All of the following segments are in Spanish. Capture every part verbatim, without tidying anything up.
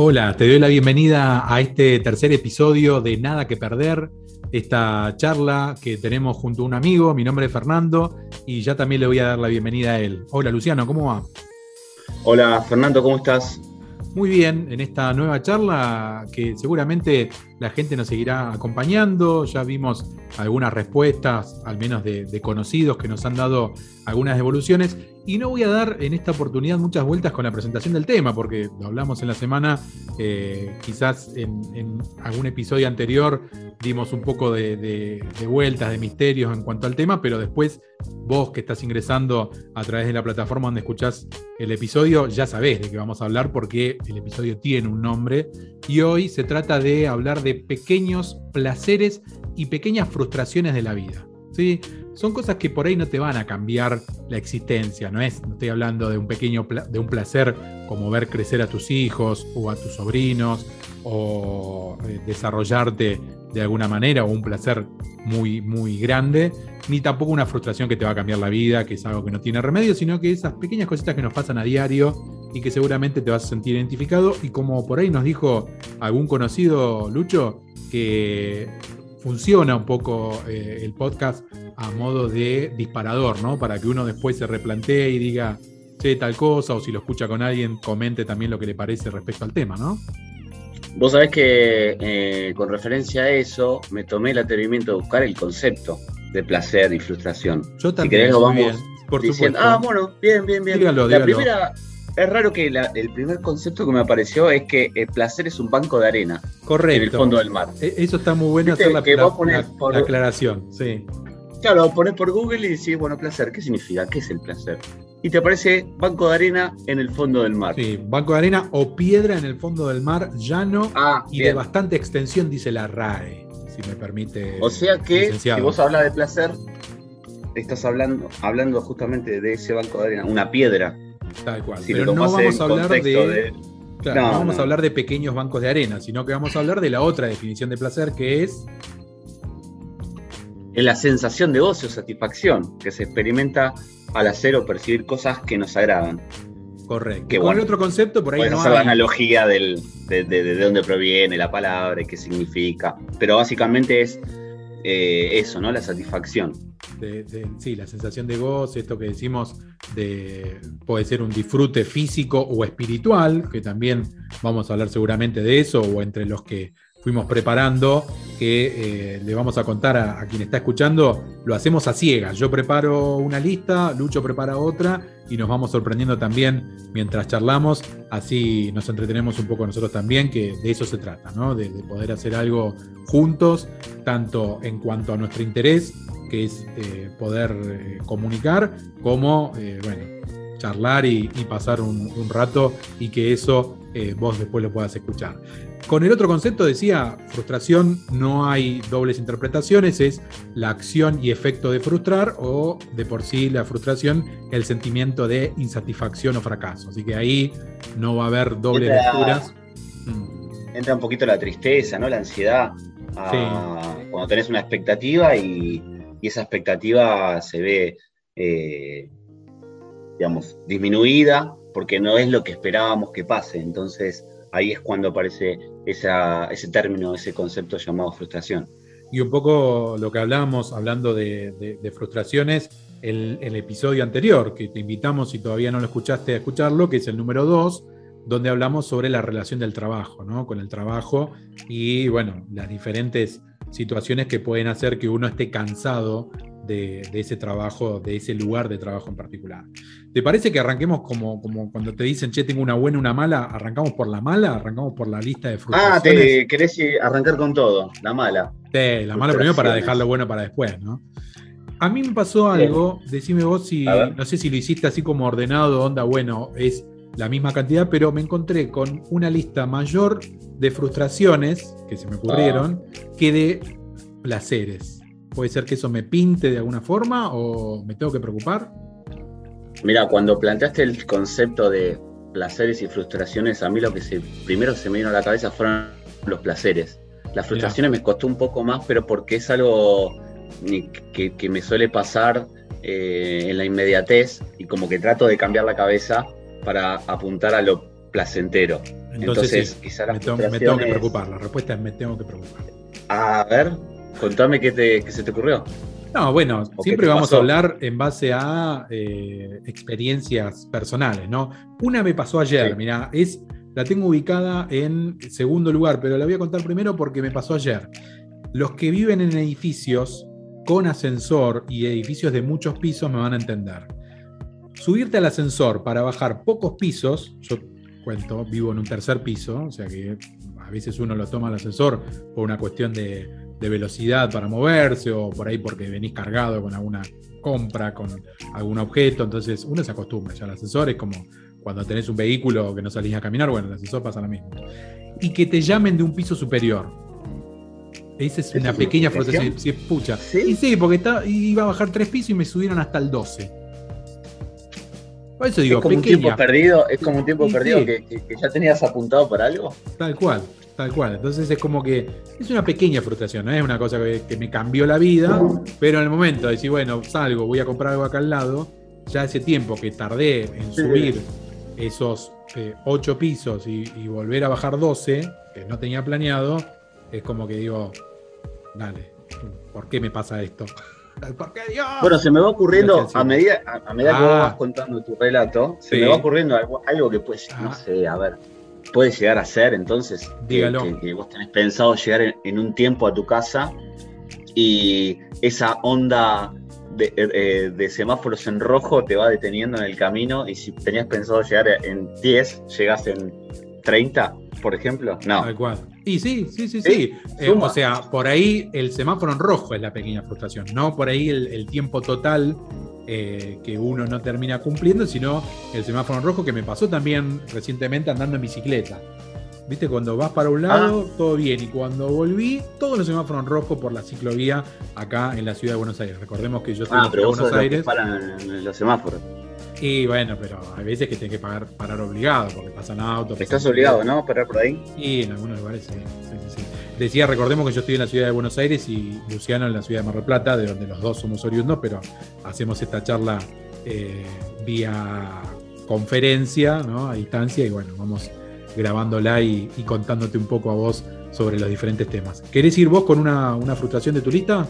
Hola, te doy la bienvenida a este tercer episodio de Nada que Perder, esta charla que tenemos junto a un amigo. Mi nombre es Fernando y ya también le voy a dar la bienvenida a él. Hola Luciano, ¿cómo va? Hola Fernando, ¿cómo estás? Muy bien, en esta nueva charla que seguramente la gente nos seguirá acompañando. Ya vimos algunas respuestas, al menos de, de conocidos que nos han dado algunas evoluciones. Y no voy a dar en esta oportunidad muchas vueltas con la presentación del tema, porque lo hablamos en la semana, eh, quizás en, en algún episodio anterior dimos un poco de, de, de vueltas, de misterios en cuanto al tema, pero después vos que estás ingresando a través de la plataforma donde escuchás el episodio, ya sabés de qué vamos a hablar porque el episodio tiene un nombre. Y hoy se trata de hablar de pequeños placeres y pequeñas frustraciones de la vida, ¿sí? Son cosas que por ahí no te van a cambiar la existencia, no es, no estoy hablando de un pequeño pla- de un placer como ver crecer a tus hijos o a tus sobrinos o eh, desarrollarte de alguna manera, o un placer muy, muy grande, ni tampoco una frustración que te va a cambiar la vida, que es algo que no tiene remedio, sino que esas pequeñas cositas que nos pasan a diario y que seguramente te vas a sentir identificado. Y como por ahí nos dijo algún conocido, Lucho, que funciona un poco eh, el podcast a modo de disparador, ¿no? Para que uno después se replantee y diga, che, tal cosa, o si lo escucha con alguien, comente también lo que le parece respecto al tema, ¿no? Vos sabés que eh, con referencia a eso, me tomé el atrevimiento de buscar el concepto de placer y frustración. Yo también, si querés, lo vamos bien, por diciendo, supuesto. Ah, bueno, bien, bien, bien. Dígalo, la dígalo. Primera, es raro que la, el primer concepto que me apareció es que el placer es un banco de arena. Correcto. En el fondo del mar. Eso está muy bueno, hacer la, la, la, por... la aclaración, sí. Claro, pones por Google y decís, bueno, placer, ¿qué significa? ¿Qué es el placer? Y te aparece banco de arena en el fondo del mar. Sí, banco de arena o piedra en el fondo del mar, llano ah, y bien. De bastante extensión, dice la R A E, si me permite. O sea que, licenciado, si vos hablas de placer, estás hablando, hablando justamente de ese banco de arena, una piedra. Tal cual, si pero no vamos a hablar de... de... Claro, no, no vamos no. a hablar de pequeños bancos de arena, sino que vamos a hablar de la otra definición de placer, que es... en la sensación de gozo o satisfacción que se experimenta al hacer o percibir cosas que nos agradan. Correcto. Que, Con bueno, el otro concepto por ahí bueno, no hay... la analogía del, de, de, de dónde proviene la palabra y qué significa. Pero básicamente es eh, eso, ¿no? La satisfacción. De, de, sí, la sensación de gozo, esto que decimos de... puede ser un disfrute físico o espiritual, que también vamos a hablar seguramente de eso, o entre los que... fuimos preparando, que eh, le vamos a contar a, a quien está escuchando, lo hacemos a ciegas. Yo preparo una lista, Lucho prepara otra y nos vamos sorprendiendo también mientras charlamos, así nos entretenemos un poco nosotros también, que de eso se trata, ¿no? De, de poder hacer algo juntos, tanto en cuanto a nuestro interés, que es eh, poder eh, comunicar, como, eh, bueno, charlar y, y pasar un, un rato y que eso... Eh, vos después lo puedas escuchar. Con el otro concepto decía, frustración, no hay dobles interpretaciones, es la acción y efecto de frustrar, o de por sí la frustración, el sentimiento de insatisfacción o fracaso. Así que ahí no va a haber dobles entra, lecturas. Mm. Entra un poquito la tristeza, ¿no? La ansiedad. Ah, sí. Cuando tenés una expectativa y, y esa expectativa se ve, eh, digamos, disminuida, porque no es lo que esperábamos que pase. Entonces, ahí es cuando aparece esa, ese término, ese concepto llamado frustración. Y un poco lo que hablábamos, hablando de, de, de frustraciones, el, el episodio anterior, que te invitamos, si todavía no lo escuchaste, a escucharlo, que es el número dos, donde hablamos sobre la relación del trabajo, ¿no? Con el trabajo y, bueno, las diferentes situaciones que pueden hacer que uno esté cansado De, de ese trabajo, de ese lugar de trabajo en particular. ¿Te parece que arranquemos como, como cuando te dicen, che, tengo una buena, una mala, arrancamos por la mala, arrancamos por la lista de frustraciones? Ah, te querés arrancar con todo, la mala. Sí, la mala primero para dejar lo bueno para después, ¿no? A mí me pasó algo, sí. Decime vos si, no sé si lo hiciste así como ordenado, onda, bueno, es la misma cantidad, pero me encontré con una lista mayor de frustraciones que se me ocurrieron ah. que de placeres. ¿Puede ser que eso me pinte de alguna forma o me tengo que preocupar? Mira, cuando planteaste el concepto de placeres y frustraciones, a mí lo que se, primero se me vino a la cabeza fueron los placeres. Las frustraciones Mirá. me costó un poco más, pero porque es algo que, que me suele pasar eh, en la inmediatez y como que trato de cambiar la cabeza para apuntar a lo placentero. Entonces, Entonces sí, quizá las me, frustraciones... me tengo que preocupar. La respuesta es me tengo que preocupar. A ver, contame qué, te, qué se te ocurrió. No, bueno, siempre vamos a hablar en base a eh, experiencias personales, ¿no? Una me pasó ayer, sí. mirá, es, la tengo ubicada en segundo lugar, pero la voy a contar primero porque me pasó ayer. Los que viven en edificios con ascensor y edificios de muchos pisos me van a entender. Subirte al ascensor para bajar pocos pisos, yo cuento, vivo en un tercer piso, o sea que a veces uno lo toma al ascensor por una cuestión de... de velocidad para moverse, o por ahí porque venís cargado con alguna compra, con algún objeto, entonces uno se acostumbra ya al ascensor, es como cuando tenés un vehículo que no salís a caminar, bueno, el ascensor pasa lo mismo. Y que te llamen de un piso superior. Esa es una pequeña frustración, si es pucha. ¿Sí? Y sí, porque está, iba a bajar tres pisos y me subieron hasta el doce. Por eso digo, es como pequeña. un tiempo perdido, es como un tiempo y perdido sí. que, que, que ya tenías apuntado para algo. Tal cual. Tal cual, entonces es como que es una pequeña frustración, no es una cosa que, que me cambió la vida, pero en el momento de decir, bueno, salgo, voy a comprar algo acá al lado, ya ese tiempo que tardé en subir esos eh, ocho pisos y, y volver a bajar doce, que no tenía planeado, es como que digo, dale, ¿por qué me pasa esto? ¿Por qué Dios? Bueno, se me va ocurriendo, a medida, a, a medida ah, que vos vas contando tu relato, se sí. me va ocurriendo algo, algo que pues, ah. no sé, a ver... puede llegar a ser, entonces, que, que, que vos tenés pensado llegar en, en un tiempo a tu casa y esa onda de, eh, de semáforos en rojo te va deteniendo en el camino, y si tenías pensado llegar en diez, llegás en treinta, por ejemplo, no. Tal cual. Y sí, sí, sí, sí. sí. Eh, o sea, por ahí el semáforo en rojo es la pequeña frustración, no por ahí el, el tiempo total Eh, que uno no termina cumpliendo, sino el semáforo en rojo, que me pasó también recientemente andando en bicicleta. ¿Viste? Cuando vas para un lado, ah. todo bien, y cuando volví, todos los semáforos en rojo por la ciclovía acá en la ciudad de Buenos Aires. Recordemos que yo soy ah, de pero Buenos vos sos Aires. Los que paran los semáforos. Y bueno, pero hay veces que tenés que pagar, parar obligado, porque pasan autos. Estás pasan obligado, ¿no? Parar por ahí. Y en algunos lugares sí, sí, sí, sí. Decía, recordemos que yo estoy en la ciudad de Buenos Aires y Luciano en la ciudad de Mar del Plata, de donde los dos somos oriundos, pero hacemos esta charla eh, vía conferencia, ¿no? A distancia, y bueno, vamos grabándola y, y contándote un poco a vos sobre los diferentes temas. ¿Querés ir vos con una, una frustración de tu lista?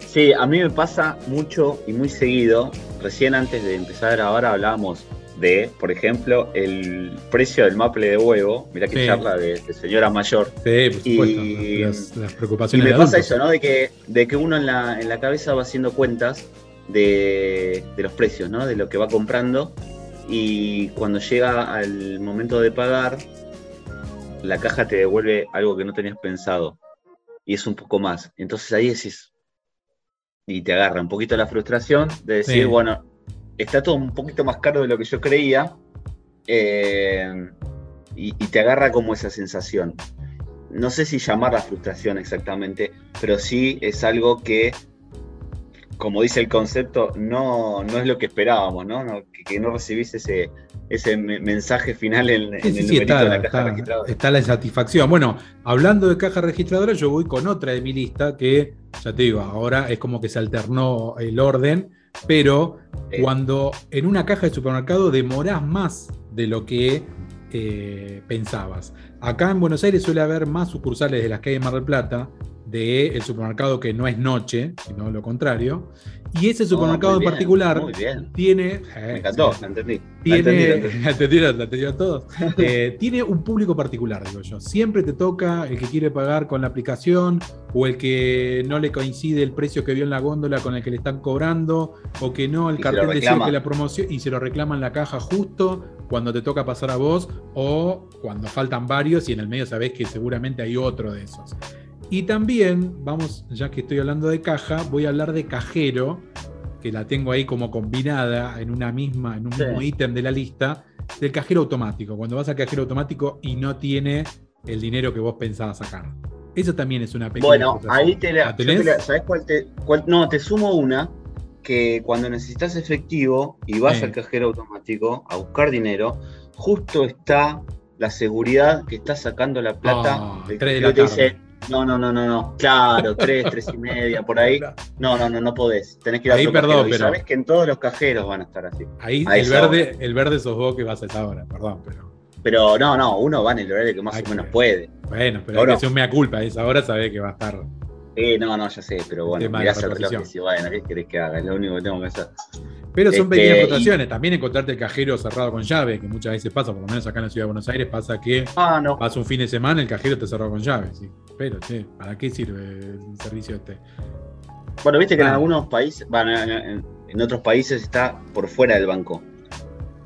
Sí, a mí me pasa mucho y muy seguido. Recién antes de empezar a grabar hablábamos de, por ejemplo, el precio del maple de huevo. Mirá que sí. charla de, de señora mayor. Sí, por supuesto. Y, las, las preocupaciones y me de pasa eso, ¿no? De que, de que uno en la, en la cabeza va haciendo cuentas de, de los precios, ¿no? De lo que va comprando. Y cuando llega al momento de pagar, la caja te devuelve algo que no tenías pensado. Y es un poco más. Entonces ahí decís, y te agarra un poquito la frustración de decir, sí. bueno... está todo un poquito más caro de lo que yo creía, eh, y, y te agarra como esa sensación. No sé si llamar la frustración exactamente, pero sí es algo que, como dice el concepto, no, no es lo que esperábamos, ¿no? no que, que no recibís ese, ese mensaje final en, sí, en el sí, numerito está, de la caja está, registradora. Está la insatisfacción. Bueno, hablando de caja registradora, yo voy con otra de mi lista que, ya te digo, ahora es como que se alternó el orden. Pero cuando en una caja de supermercado demorás más de lo que eh, pensabas. Acá en Buenos Aires suele haber más sucursales de las que hay en Mar del Plata, del supermercado que no es noche, sino lo contrario. Y ese supermercado oh, muy bien, en particular muy bien. tiene... Me encantó, la entendí. ¿La entendieron todos? eh, tiene un público particular, digo yo. Siempre te toca el que quiere pagar con la aplicación, o el que no le coincide el precio que vio en la góndola con el que le están cobrando, o que no, el y cartel decía que la promoción, y se lo reclama en la caja justo cuando te toca pasar a vos, o cuando faltan varios y en el medio sabés que seguramente hay otro de esos. Y también, vamos, ya que estoy hablando de caja, voy a hablar de cajero, que la tengo ahí como combinada en una misma, en un sí. mismo ítem de la lista, del cajero automático. Cuando vas al cajero automático y no tiene el dinero que vos pensabas sacar. Eso también es una pequeña Bueno, ahí te la... ¿La tenés? Te la ¿sabés cuál te...? Cuál, no, te sumo una, que cuando necesitas efectivo y vas sí. al cajero automático a buscar dinero, justo está la seguridad que está sacando la plata. Oh, el tres de la tarde. No, no, no, no, no. Claro, tres, tres y media, por ahí. No, no, no, no podés. Tenés que ir a otro cajero. Perdón, pero... sabés que en todos los cajeros van a estar así. Ahí, ahí el verde, el verde sos vos que vas a esa hora, perdón, pero. Pero no, no, uno va en el horario que más Ay, o menos que... puede. Bueno, pero ahora, que sea un mea culpa a esa hora, sabés que va a estar. Eh, no, no, ya sé, pero bueno, mirás el reloj y decís, bueno, ¿qué querés que haga? Es lo único que tengo que hacer. Pero son este, pequeñas rotaciones, y... también encontrarte el cajero cerrado con llave, que muchas veces pasa, por lo menos acá en la ciudad de Buenos Aires, pasa que ah, no. pasa un fin de semana el cajero está cerrado con llave, sí. Pero, che, ¿para qué sirve el servicio este? Bueno, viste que ah. en algunos países, bueno, en, en otros países está por fuera del banco,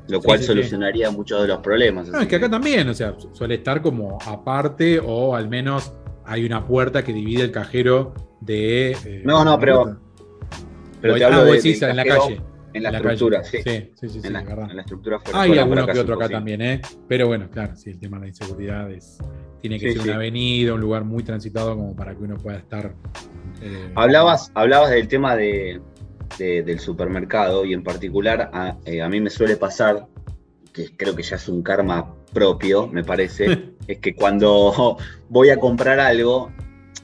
lo cual sí, sí, solucionaría sí. muchos de los problemas. No, es que, que acá también, o sea, suele estar como aparte, o al menos hay una puerta que divide el cajero de... Eh, no, no, pero... pero o, te hablo ah, de, vos decís, de en la calle. En la, en la estructura, calle. sí. Sí, sí, sí, en la, verdad. En la estructura fuera. Hay alguno que otro acá posible. también, ¿eh? Pero bueno, claro, sí, el tema de la inseguridad es, tiene que sí, ser sí. una avenida, un lugar muy transitado como para que uno pueda estar... Eh, hablabas, hablabas del tema de, de, del supermercado y en particular a, eh, a mí me suele pasar, que creo que ya es un karma propio, me parece, es que cuando voy a comprar algo,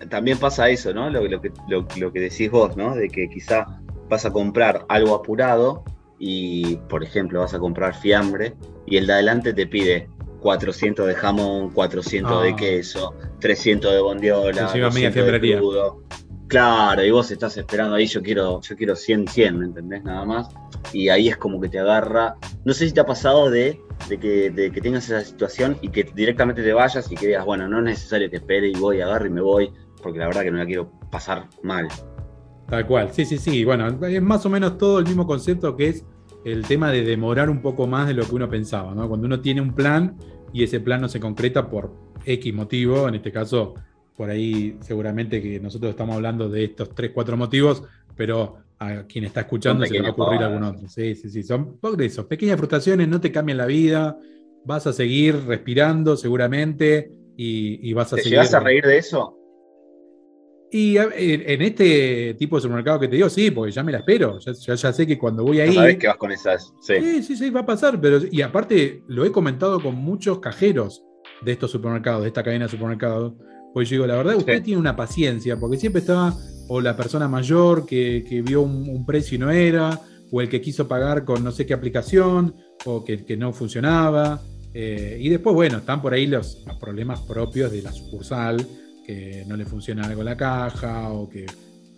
también pasa eso, ¿no? Lo, lo, que, lo, lo que decís vos, ¿no? De que quizá... vas a comprar algo apurado y, por ejemplo, vas a comprar fiambre y el de adelante te pide cuatrocientos de jamón, cuatrocientos ah. de queso, trescientos de bondiola, doscientos de crudo. Claro, y vos estás esperando ahí, yo quiero yo quiero cien, cien, ¿me entendés? Nada más. Y ahí es como que te agarra... No sé si te ha pasado de, de, que, de que tengas esa situación y que directamente te vayas y que digas, bueno, no es necesario que espere y voy, agarro y me voy, porque la verdad que no la quiero pasar mal. Tal cual, sí, sí, sí. Bueno, es más o menos todo el mismo concepto que es el tema de demorar un poco más de lo que uno pensaba, ¿no? Cuando uno tiene un plan y ese plan no se concreta por X motivo, en este caso, por ahí seguramente que nosotros estamos hablando de estos tres, cuatro motivos, pero a quien está escuchando se le va a ocurrir algún otro. Sí, sí, sí, son progresos, pequeñas frustraciones, no te cambian la vida, vas a seguir respirando seguramente y, y vas a seguir... ¿Te llegas a reír de eso? Y en este tipo de supermercado que te digo, sí, porque ya me la espero. Ya, ya, ya sé que cuando voy ahí... Sabés que vas con esas. Sí. sí, sí, sí, va a pasar. Pero, y aparte, lo he comentado con muchos cajeros de estos supermercados, de esta cadena de supermercados. Pues yo digo, la verdad, usted sí. tiene una paciencia, porque siempre estaba o la persona mayor que, que vio un, un precio y no era, o el que quiso pagar con no sé qué aplicación, o que, que no funcionaba. Eh, y después, bueno, están por ahí los, los problemas propios de la sucursal, que no le funciona algo la caja o que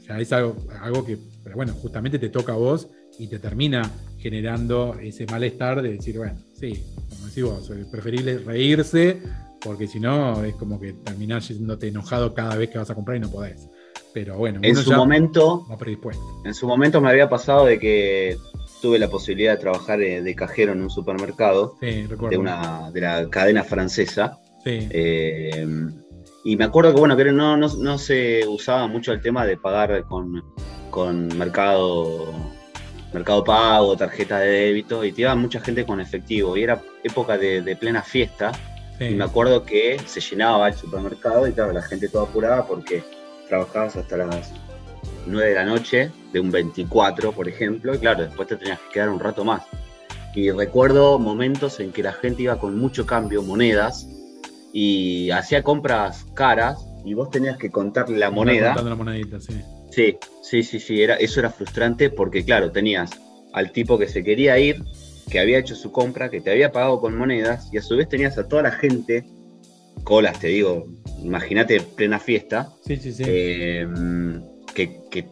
ya es algo, algo que, pero bueno, justamente te toca a vos y te termina generando ese malestar de decir, bueno, sí, como decís vos, es preferible reírse porque si no es como que terminás yéndote enojado cada vez que vas a comprar y no podés. Pero bueno, en uno su ya momento, va predispuesto. En su momento me había pasado de que tuve la posibilidad de trabajar de cajero en un supermercado sí, de, una, de la cadena francesa. Sí. Eh, Y me acuerdo que, bueno, que no, no, no se usaba mucho el tema de pagar con, con mercado, mercado pago, tarjeta de débito, y te iba mucha gente con efectivo. Y era época de, de plena fiesta, sí. y me acuerdo que se llenaba el supermercado y, claro, la gente toda apurada porque trabajabas hasta las nueve de la noche, de un veinticuatro, por ejemplo, y, claro, después te tenías que quedar un rato más. Y recuerdo momentos en que la gente iba con mucho cambio, monedas, y hacía compras caras y vos tenías que contar la moneda. Contando la monedita, sí. Sí, sí, sí, sí. Era, eso era frustrante porque, claro, tenías al tipo que se quería ir, que había hecho su compra, que te había pagado con monedas y a su vez tenías a toda la gente, colas, te digo, imagínate plena fiesta. Sí, sí, sí. Eh, que, que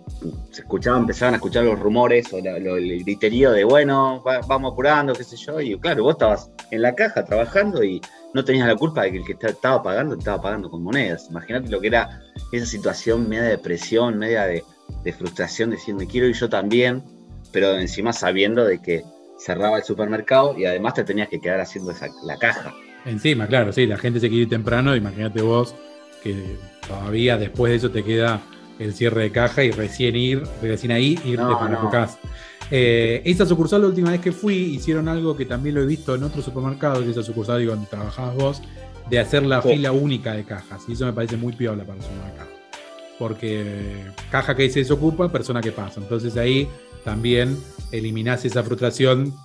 se escuchaban, empezaban a escuchar los rumores o la, lo, el griterío de, bueno, va, vamos apurando, qué sé yo. Y claro, vos estabas en la caja trabajando y no tenías la culpa de que el que estaba pagando, estaba pagando con monedas. Imagínate lo que era esa situación media de depresión, media de, de frustración, de decir, me quiero ir yo también, pero encima sabiendo de que cerraba el supermercado y además te tenías que quedar haciendo esa, la caja. Encima, claro, sí, la gente se quiere ir temprano, imagínate vos que todavía después de eso te queda el cierre de caja y recién ir, recién ahí irte no, para no. tu casa. Eh, esa sucursal, la última vez que fui, hicieron algo que también lo he visto en otros supermercados, esa sucursal, digo, donde trabajabas vos, de hacer la sí. fila única de cajas. Y eso me parece muy piola para los supermercados. Porque caja que se desocupa, persona que pasa. Entonces ahí también eliminás esa frustración,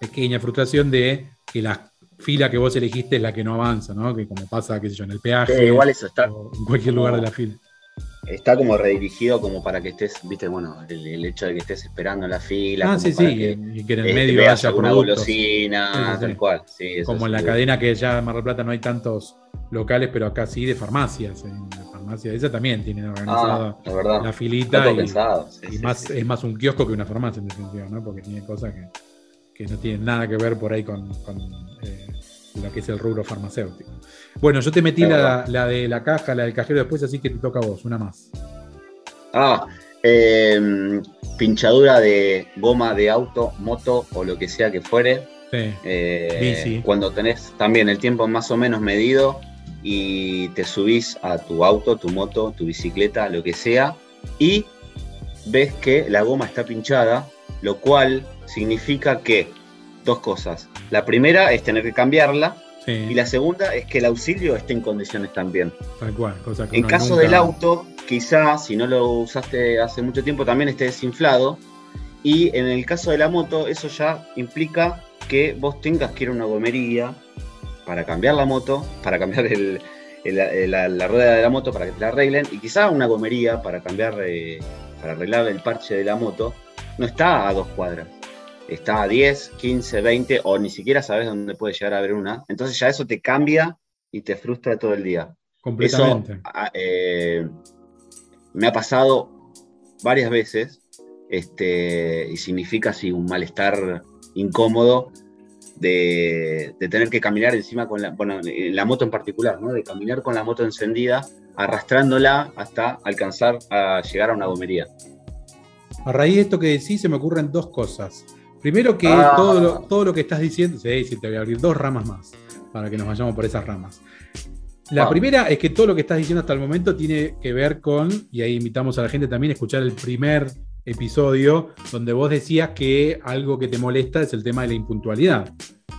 pequeña frustración de que la fila que vos elegiste es la que no avanza, ¿no? Que como pasa, qué sé yo, en el peaje sí, igual eso está o en cualquier lugar de la fila. Está como redirigido como para que estés, viste, bueno, el, el hecho de que estés esperando en la fila. Ah, sí, sí, que, y que en el medio haya una golosina, sí, sí, tal sí. cual. Sí, eso como en la cadena que ya en Mar del Plata no hay tantos locales, pero acá sí de farmacias. En la farmacia esa también tienen organizada ah, la, la filita. Y, sí, y sí, más sí. es más un kiosco que una farmacia en definitiva, ¿no? Porque tiene cosas que, que no tienen nada que ver por ahí con, con eh, lo que es el rubro farmacéutico. Bueno, yo te metí la, la de la caja, la del cajero después, así que te toca a vos, una más. Ah, eh, pinchadura de goma de auto, moto o lo que sea que fuere. Sí. Eh, Bici. Cuando tenés también el tiempo más o menos medido y te subís a tu auto, tu moto, tu bicicleta, lo que sea, y ves que la goma está pinchada, lo cual significa que dos cosas. La primera es tener que cambiarla. Sí. Y la segunda es que el auxilio esté en condiciones también. Tal cual, cosa que en caso nunca... del auto, quizás, si no lo usaste hace mucho tiempo, también esté desinflado. Y en el caso de la moto, eso ya implica que vos tengas que ir a una gomería para cambiar la moto, para cambiar el, el, el, la, la rueda de la moto, para que te la arreglen. Y quizás una gomería para cambiar, eh, para arreglar el parche de la moto, no está a dos cuadras. Está a diez, quince, veinte, o ni siquiera sabes dónde puede llegar a haber una. Entonces ya eso te cambia y te frustra todo el día. Completamente. Eso, eh, me ha pasado varias veces, este, y significa así un malestar incómodo de, de tener que caminar encima con la, bueno, la moto en particular, ¿no? De caminar con la moto encendida, arrastrándola hasta alcanzar a llegar a una gomería. A raíz de esto que decís, se me ocurren dos cosas. Primero que ah. todo, lo, todo lo que estás diciendo, sí, sí, te voy a abrir dos ramas más, para que nos vayamos por esas ramas. La ah. primera es que todo lo que estás diciendo hasta el momento tiene que ver con, y ahí invitamos a la gente también a escuchar el primer episodio, donde vos decías que algo que te molesta es el tema de la impuntualidad.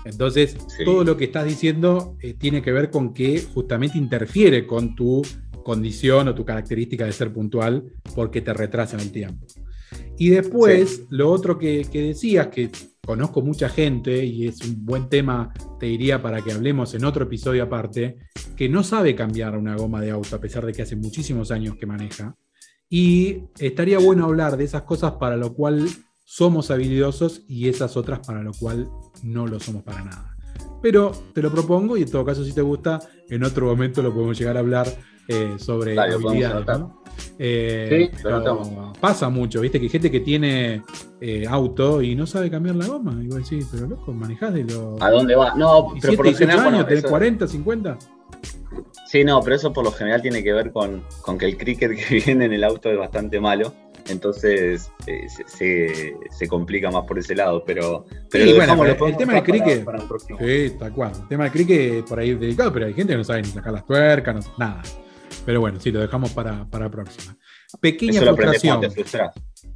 Entonces, sí. todo lo que estás diciendo eh, tiene que ver con que justamente interfiere con tu condición o tu característica de ser puntual, porque te retrasan el tiempo. Y después, sí. lo otro que, que decías, que conozco mucha gente, y es un buen tema, te diría, para que hablemos en otro episodio aparte, que no sabe cambiar una goma de auto, a pesar de que hace muchísimos años que maneja. Y estaría bueno hablar de esas cosas para lo cual somos habilidosos y esas otras para lo cual no lo somos para nada. Pero te lo propongo, y en todo caso, si te gusta, en otro momento lo podemos llegar a hablar eh, sobre claro, habilidades, ¿no? Eh, sí, pero pasa mucho, viste, que hay gente que tiene eh, auto y no sabe cambiar la goma. Y vos decís, pero loco, manejás de los... ¿A dónde va? No, pero por lo general... ¿dieciocho años? Bueno, ¿tenés eso... cuarenta, cincuenta? Sí, no, pero eso por lo general tiene que ver con, con que el cricket que viene en el auto es bastante malo. Entonces eh, se, se, se complica más por ese lado. Pero, pero sí, bueno, pero el tema del cricket... Para, para sí, tal cual. El tema del cricket es por ahí delicado, pero hay gente que no sabe ni sacar las tuercas, no, nada. Pero bueno, sí, lo dejamos para, para la próxima. Pequeña Eso frustración.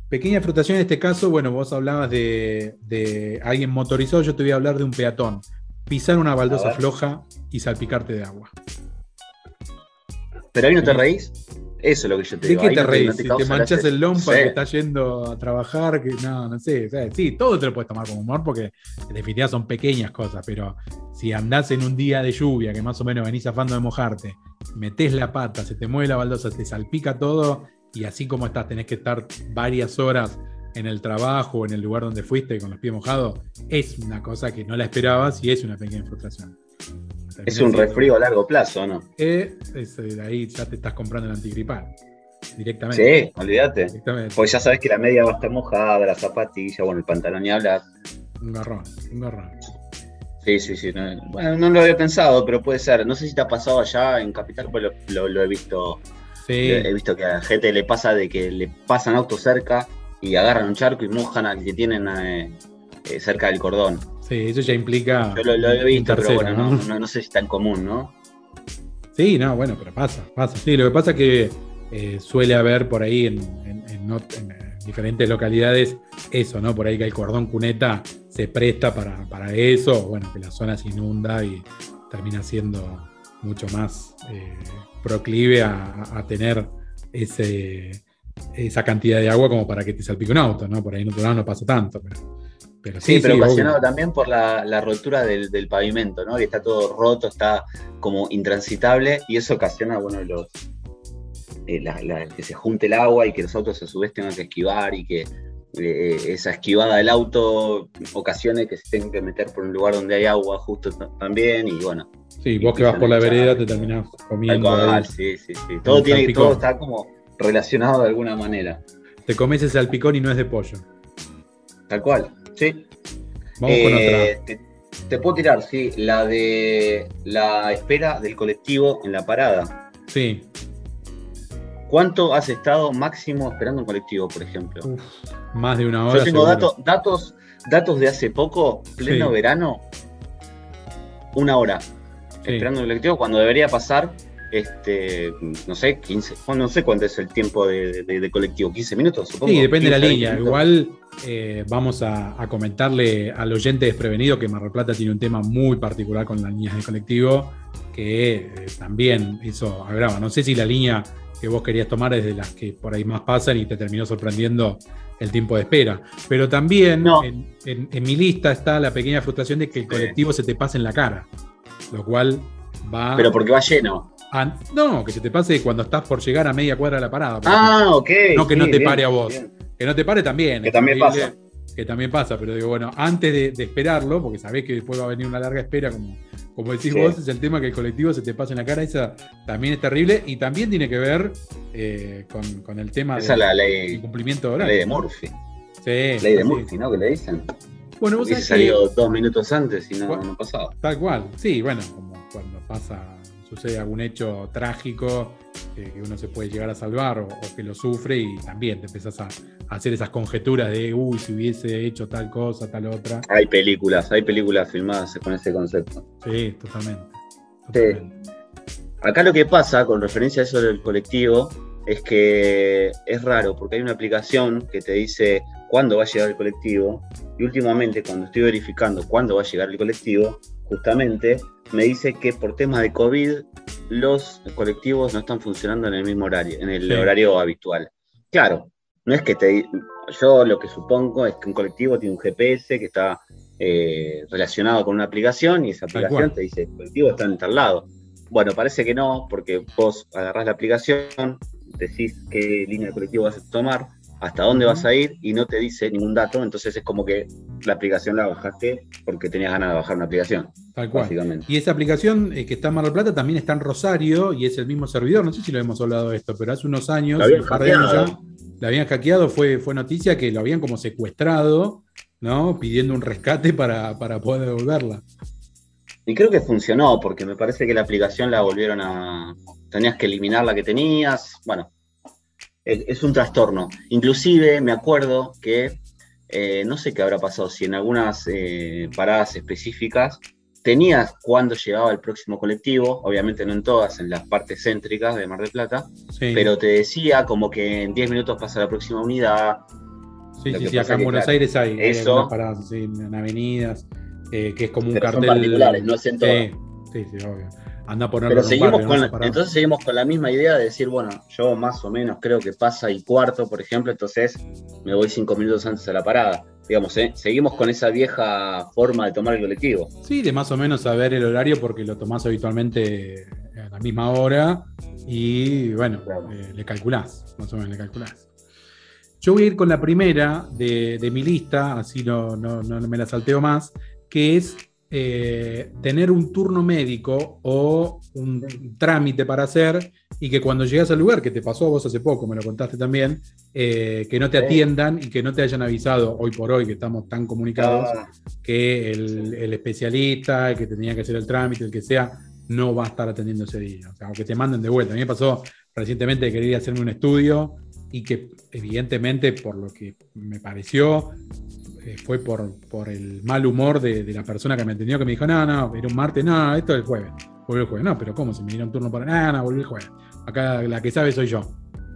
Pequeña frustración en este caso, bueno, vos hablabas de, de alguien motorizado, yo te voy a hablar de un peatón. Pisar una baldosa floja y salpicarte de agua. ¿Pero ahí no te reís? Eso es lo que yo te digo. ¿De qué te reís? No te, no te si te manchás el lompa sí. que estás yendo a trabajar, que no, no sé. O sea, sí, todo te lo puedes tomar con humor porque en definitiva son pequeñas cosas, pero si andás en un día de lluvia, que más o menos venís afando de mojarte, metés la pata, se te mueve la baldosa, te salpica todo y así como estás tenés que estar varias horas en el trabajo, en el lugar donde fuiste con los pies mojados, es una cosa que no la esperabas y es una pequeña frustración. Terminás es un resfrío a largo plazo, ¿no? Eh, es, ahí ya te estás comprando el antigripal directamente. Sí, olvídate. Porque ya sabes que la media va a estar mojada, la zapatilla, bueno, el pantalón ni hablar. Un garrón, un garrón. Sí, sí, sí. No, bueno, no lo había pensado, pero puede ser. No sé si te ha pasado allá en Capital, pues lo, lo, lo he visto. Sí. Lo, he visto que a la gente le pasa de que le pasan autos cerca y agarran un charco y mojan al que tienen eh, eh, cerca del cordón. Sí, eso ya implica... Yo lo, lo he visto, tercero, pero bueno, ¿no? No, no, no sé si es tan común, ¿no? Sí, no, bueno, pero pasa, pasa. Sí, lo que pasa es que eh, suele haber por ahí en, en, en, en, en diferentes localidades eso, ¿no? Por ahí que el cordón cuneta se presta para, para eso, bueno, que la zona se inunda y termina siendo mucho más eh, proclive a, a tener ese, esa cantidad de agua como para que te salpique un auto, ¿no? Por ahí en otro lado no pasa tanto, pero... Pero sí, sí, pero sí, ocasionado obvio. También por la, la rotura del, del pavimento, ¿no? Que está todo roto, está como intransitable, y eso ocasiona, bueno, los, eh, la, la, que se junte el agua y que los autos a su vez tengan que esquivar y que eh, esa esquivada del auto ocasione que se tengan que meter por un lugar donde hay agua justo también, y bueno. Sí, vos que vas por la vereda te terminás comiendo. Alcohol, sí, sí, sí. Todo, tiene, todo está como relacionado de alguna manera. Te comes ese salpicón y no es de pollo. Tal cual, sí. Vamos eh, con otra. Te, te puedo tirar, sí, la de la espera del colectivo en la parada. Sí. ¿Cuánto has estado máximo esperando un colectivo, por ejemplo? Uf, más de una hora. Yo tengo datos, datos, datos de hace poco, pleno sí. verano, una hora sí. esperando un colectivo cuando debería pasar. Este, no sé, quince, no sé cuánto es el tiempo de, de, de colectivo, quince minutos, supongo. Sí, depende de la línea. Igual eh, vamos a, a comentarle al oyente desprevenido que Mar del Plata tiene un tema muy particular con las líneas de colectivo, que eh, también eso agrava. No sé si la línea que vos querías tomar es de las que por ahí más pasan y te terminó sorprendiendo el tiempo de espera. Pero también no. en, en, en mi lista está la pequeña frustración de que el colectivo sí. se te pase en la cara, lo cual va... Pero porque va lleno. Ah, no, que se te pase cuando estás por llegar a media cuadra de la parada. Ah, ok. No que sí, no te bien, pare a vos. Bien. Que no te pare también. Que también pasa. Que también pasa, pero digo, bueno, antes de, de esperarlo, porque sabés que después va a venir una larga espera, como, como decís sí. vos, es el tema que el colectivo se te pase en la cara, esa también es terrible y también tiene que ver eh, con, con el tema esa de la ley, incumplimiento de horario. La ley de Murphy. Sí. Ley de Murphy, ¿no? Que le dicen. Bueno, vos sabés salió que... dos minutos antes y no, bueno, no pasaba. Tal cual, sí, bueno, como cuando pasa... sucede algún hecho trágico eh, que uno se puede llegar a salvar o, o que lo sufre y también te empezás a, a hacer esas conjeturas de uy, si hubiese hecho tal cosa, tal otra. Hay películas, hay películas filmadas con ese concepto. Sí, totalmente. totalmente. Sí. Acá lo que pasa con referencia a eso del colectivo es que es raro porque hay una aplicación que te dice cuándo va a llegar el colectivo y últimamente cuando estoy verificando cuándo va a llegar el colectivo, justamente me dice que por temas de COVID los colectivos no están funcionando en el mismo horario, en el sí. horario habitual. Claro, no es que te... Yo lo que supongo es que un colectivo tiene un G P S que está eh, relacionado con una aplicación y esa aplicación te dice, el colectivo está en tal lado. Bueno, parece que no, porque vos agarrás la aplicación, decís qué línea de colectivo vas a tomar, hasta dónde uh-huh. vas a ir y no te dice ningún dato, entonces es como que la aplicación la bajaste porque tenías ganas de bajar una aplicación. Tal cual. Básicamente. Y esa aplicación eh, que está en Mar del Plata también está en Rosario y es el mismo servidor, no sé si lo hemos hablado de esto, pero hace unos años, la habían hackeado, ya, la habían hackeado fue, fue noticia que lo habían como secuestrado, ¿no? Pidiendo un rescate para, para poder devolverla. Y creo que funcionó, porque me parece que la aplicación la volvieron a... tenías que eliminar la que tenías, bueno... Es un trastorno. Inclusive me acuerdo que, eh, no sé qué habrá pasado, si en algunas eh, paradas específicas tenías cuándo llegaba el próximo colectivo, obviamente no en todas, en las partes céntricas de Mar del Plata, sí. pero te decía como que en diez minutos pasa la próxima unidad. Sí, sí, sí, acá en Buenos Aires hay, hay algunas paradas sí, en avenidas, eh, que es como un cartel... Son particulares, no es en todo. Sí, sí, sí, obvio. Anda a ponerlo. Pero seguimos barrio, con no la, entonces seguimos con la misma idea de decir, bueno, yo más o menos creo que pasa y cuarto, por ejemplo, entonces me voy cinco minutos antes a la parada. Digamos, ¿eh? Seguimos con esa vieja forma de tomar el colectivo. Sí, de más o menos saber el horario porque lo tomás habitualmente a la misma hora y, bueno, claro. eh, le calculás, más o menos le calculás. Yo voy a ir con la primera de, de mi lista, así no, no, no me la salteo más, que es... Eh, tener un turno médico o un trámite para hacer y que cuando llegas al lugar, que te pasó a vos hace poco, me lo contaste también, eh, que no te atiendan y que no te hayan avisado hoy por hoy, que estamos tan comunicados, que el, el especialista, el que tenía que hacer el trámite, el que sea, no va a estar atendiendo ese día. O sea, aunque te manden de vuelta. A mí me pasó recientemente de querer ir a hacerme un estudio y que evidentemente, por lo que me pareció, fue por, por el mal humor de, de la persona que me atendió, que me dijo, no, no, era un martes, no, esto es el jueves, volvió el jueves, no, pero ¿cómo? Si me dieron turno para, no, no, volvió el jueves, acá la que sabe soy yo,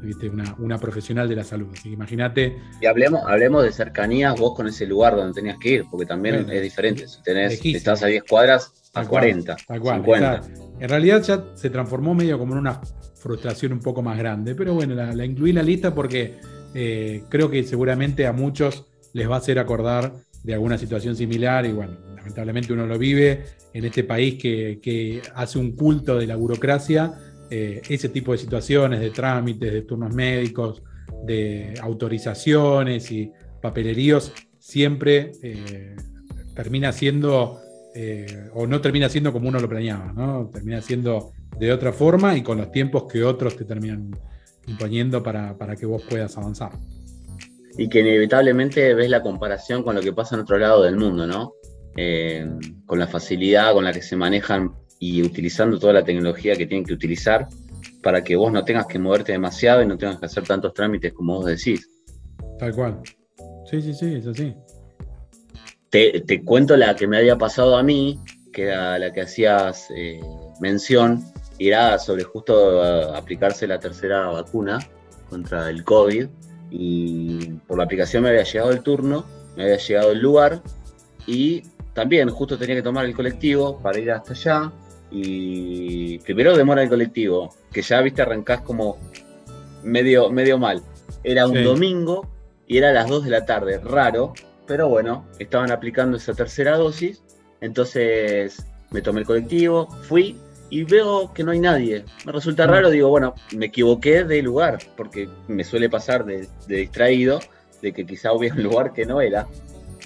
¿viste? Una, una profesional de la salud, así que imagínate. Y hablemos, hablemos de cercanías vos con ese lugar donde tenías que ir, porque también bueno, es diferente, si tenés, estás a diez cuadras, a tal cuarenta, tal cual, cincuenta. Esa, en realidad ya se transformó medio como en una frustración un poco más grande, pero bueno, la, la incluí en la lista porque eh, creo que seguramente a muchos les va a hacer acordar de alguna situación similar y bueno, lamentablemente uno lo vive en este país que, que hace un culto de la burocracia eh, ese tipo de situaciones, de trámites, de turnos médicos, de autorizaciones y papeleríos, siempre eh, termina siendo, eh, o no termina siendo como uno lo planeaba, ¿no? Termina siendo de otra forma y con los tiempos que otros te terminan imponiendo para, para que vos puedas avanzar. Y que inevitablemente ves la comparación con lo que pasa en otro lado del mundo, ¿no? Eh, con la facilidad con la que se manejan y utilizando toda la tecnología que tienen que utilizar para que vos no tengas que moverte demasiado y no tengas que hacer tantos trámites como vos decís. Tal cual. Sí, sí, sí, es así. Te, te cuento la que me había pasado a mí, que era la que hacías eh, mención, era sobre justo a, aplicarse la tercera vacuna contra el COVID. Y por la aplicación me había llegado el turno, me había llegado el lugar y también justo tenía que tomar el colectivo para ir hasta allá y primero demora el colectivo, que ya viste arrancás como medio, medio mal. Era un sí. domingo y era a las dos de la tarde, raro, pero bueno, estaban aplicando esa tercera dosis, entonces me tomé el colectivo, fui y veo que no hay nadie. Me resulta raro, digo, bueno, me equivoqué de lugar, porque me suele pasar de, de distraído, de que quizá hubiera un lugar que no era.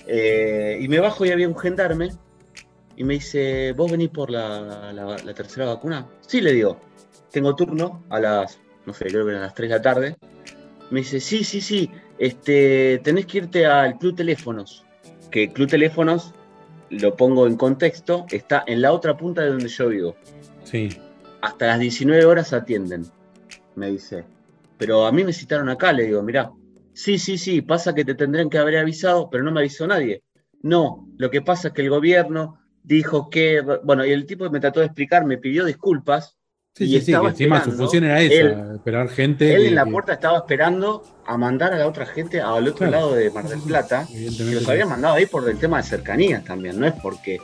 Eh, y me bajo y había un gendarme, y me dice, ¿vos venís por la, la, la tercera vacuna? Sí, le digo, tengo turno a las, no sé, creo que eran las tres de la tarde. Me dice, sí, sí, sí, este, tenés que irte al Club Teléfonos, que Club Teléfonos, lo pongo en contexto, está en la otra punta de donde yo vivo. Sí. Hasta las diecinueve horas atienden, me dice. Pero a mí me citaron acá, le digo, mirá. Sí, sí, sí, pasa que te tendrían que haber avisado, pero no me avisó nadie. No, lo que pasa es que el gobierno dijo que... Bueno, y el tipo me trató de explicar, me pidió disculpas. Sí, y sí, estaba sí, que encima su función era esa, él, esperar gente... Él que, en la puerta estaba esperando a mandar a la otra gente al otro claro, lado de Mar del Plata, que los habían mandado ahí por el tema de cercanías también, no es porque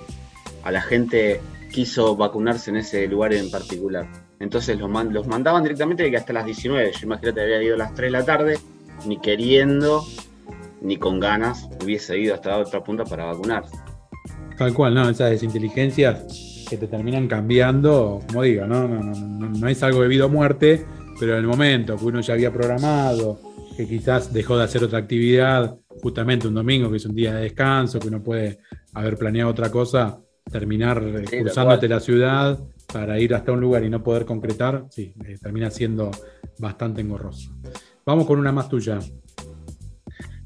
a la gente... quiso vacunarse en ese lugar en particular. Entonces los, man, los mandaban directamente de que hasta las diecinueve. Yo imagínate, había ido a las tres de la tarde, ni queriendo, ni con ganas, hubiese ido hasta la otra punta para vacunarse. Tal cual, ¿no? Esas desinteligencias que te terminan cambiando, como digo, ¿no? No, no, no, no es algo debido a muerte, pero en el momento que uno ya había programado, que quizás dejó de hacer otra actividad, justamente un domingo, que es un día de descanso, que uno puede haber planeado otra cosa, terminar sí, cruzándote la, la ciudad para ir hasta un lugar y no poder concretar, sí, eh, termina siendo bastante engorroso. Vamos con una más tuya.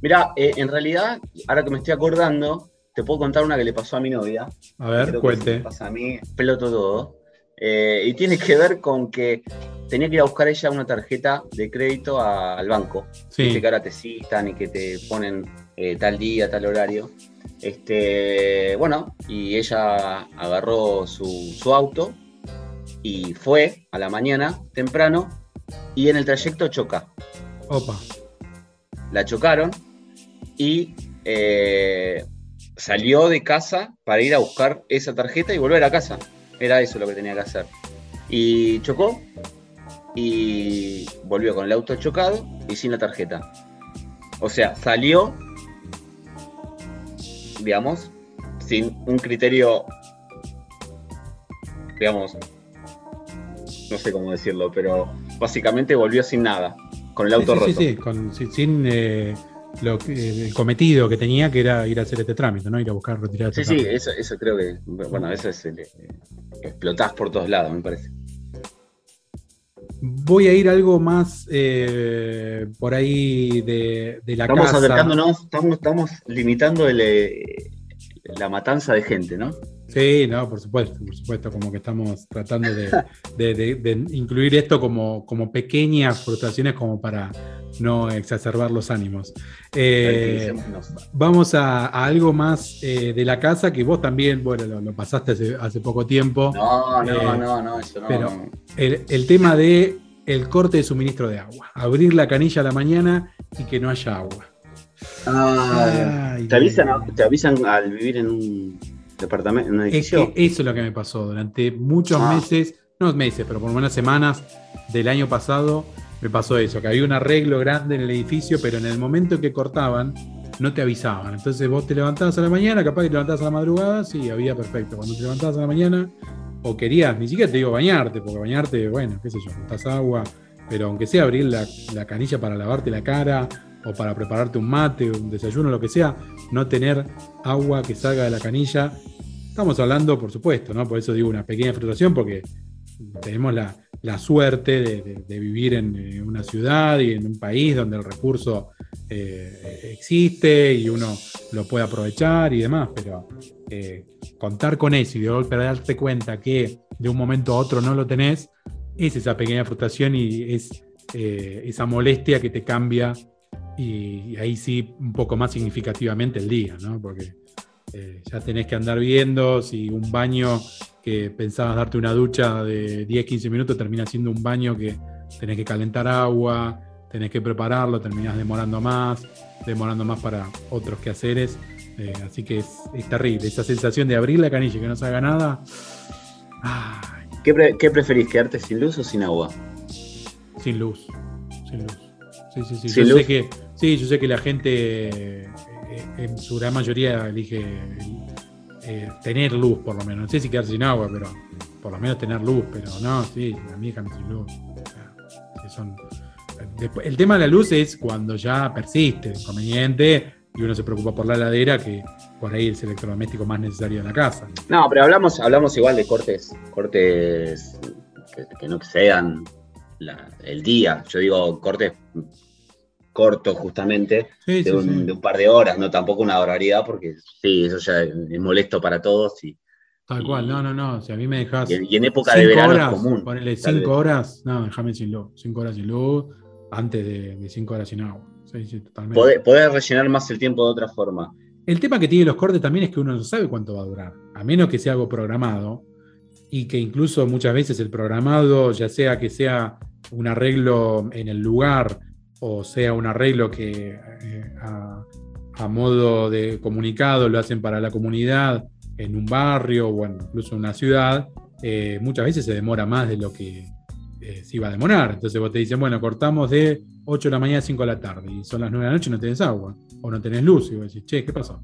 Mirá, eh, en realidad, ahora que me estoy acordando, te puedo contar una que le pasó a mi novia. A ver, creo cuente. Que me pasa a mí, exploto todo. Eh, y tiene que ver con que tenía que ir a buscar ella una tarjeta de crédito a, al banco. Sí. Dice que ahora te citan y que te ponen eh, tal día, tal horario. Este, bueno, y ella agarró su, su auto y fue a la mañana temprano y en el trayecto choca. Opa. La chocaron y eh, salió de casa para ir a buscar esa tarjeta y volver a casa. Era eso lo que tenía que hacer. Y chocó y volvió con el auto chocado y sin la tarjeta. O sea, salió... digamos, sin un criterio, digamos, no sé cómo decirlo, pero básicamente volvió sin nada, con el auto sí, roto. Sí, sí, con, sin eh, lo, eh, el cometido que tenía, que era ir a hacer este trámite, ¿no? Ir a buscar, retirar este trámite. Sí, sí, eso, eso creo que, bueno, eso es el, eh, explotás por todos lados, me parece. Voy a ir algo más eh, por ahí de, de la estamos casa. Estamos acercándonos, estamos, estamos limitando el, eh, la matanza de gente, ¿no? Sí, no, por supuesto, por supuesto, como que estamos tratando de, de, de, de incluir esto como, como pequeñas frustraciones como para no exacerbar los ánimos. Eh, vamos a, a algo más eh, de la casa que vos también, bueno, lo, lo pasaste hace, hace poco tiempo. No, no, eh, no, no, eso no. Pero el, el tema de el corte de suministro de agua. Abrir la canilla a la mañana y que no haya agua. Ah, Ay, te avisan, te avisan al vivir en un departamento, en una edición. Es que eso es lo que me pasó durante muchos ah. meses, no meses, pero por unas semanas del año pasado. Me pasó eso, que había un arreglo grande en el edificio, pero en el momento que cortaban, no te avisaban. Entonces vos te levantabas a la mañana, capaz que te levantabas a la madrugada, sí, había perfecto. Cuando te levantabas a la mañana, o querías, ni siquiera te digo bañarte, porque bañarte, bueno, qué sé yo, juntas agua, pero aunque sea abrir la, la canilla para lavarte la cara o para prepararte un mate, un desayuno, lo que sea, no tener agua que salga de la canilla. Estamos hablando, por supuesto, ¿no? Por eso digo una pequeña frustración, porque tenemos la, la suerte de, de, de vivir en una ciudad y en un país donde el recurso eh, existe y uno lo puede aprovechar y demás, pero eh, contar con eso y de golpe darte cuenta que de un momento a otro no lo tenés, es esa pequeña frustración y es eh, esa molestia que te cambia, y, y ahí sí un poco más significativamente el día, ¿no? Porque eh, ya tenés que andar viendo si un baño que pensabas darte una ducha de diez a quince minutos termina siendo un baño que tenés que calentar agua, tenés que prepararlo, terminás demorando más, demorando más para otros quehaceres, eh, así que es, es terrible, esa sensación de abrir la canilla y que no se haga nada. Ay. ¿Qué, pre- ¿Qué preferís, quedarte sin luz o sin agua? Sin luz, sin luz. Sí, sí, sí. ¿Sin yo luz? Sé que, sí, yo sé que la gente eh, en su gran mayoría elige... El, Eh, tener luz, por lo menos. No sé si quedarse sin agua, pero por lo menos tener luz. Pero no, sí, a mí déjame sin luz. O sea, son... Después, el tema de la luz es cuando ya persiste el inconveniente y uno se preocupa por la heladera, que por ahí es el electrodoméstico más necesario de la casa. No, pero hablamos, hablamos igual de cortes, cortes que, que no excedan la, el día. Yo digo cortes corto justamente, sí, de, sí, un, sí. de un par de horas, no tampoco una barbaridad, porque sí, eso ya es molesto para todos. Y, Tal y, cual, no, no, no, si a mí me dejás... Y, y en época de verano horas, es común. Ponele cinco vez. horas, no, déjame sin luz, cinco horas sin luz, antes de, de cinco horas sin agua. Sí, sí, totalmente. Podés, podés rellenar más el tiempo de otra forma. El tema que tiene los cortes también es que uno no sabe cuánto va a durar, a menos que sea algo programado, y que incluso muchas veces el programado, ya sea que sea un arreglo en el lugar, o sea un arreglo que eh, a, a modo de comunicado lo hacen para la comunidad en un barrio o en, incluso en una ciudad, eh, muchas veces se demora más de lo que eh, se iba a demorar. Entonces vos te dicen, bueno, cortamos de ocho de la mañana a cinco de la tarde y son las nueve de la noche y no tenés agua o no tenés luz. Y vos decís, che, ¿qué pasó?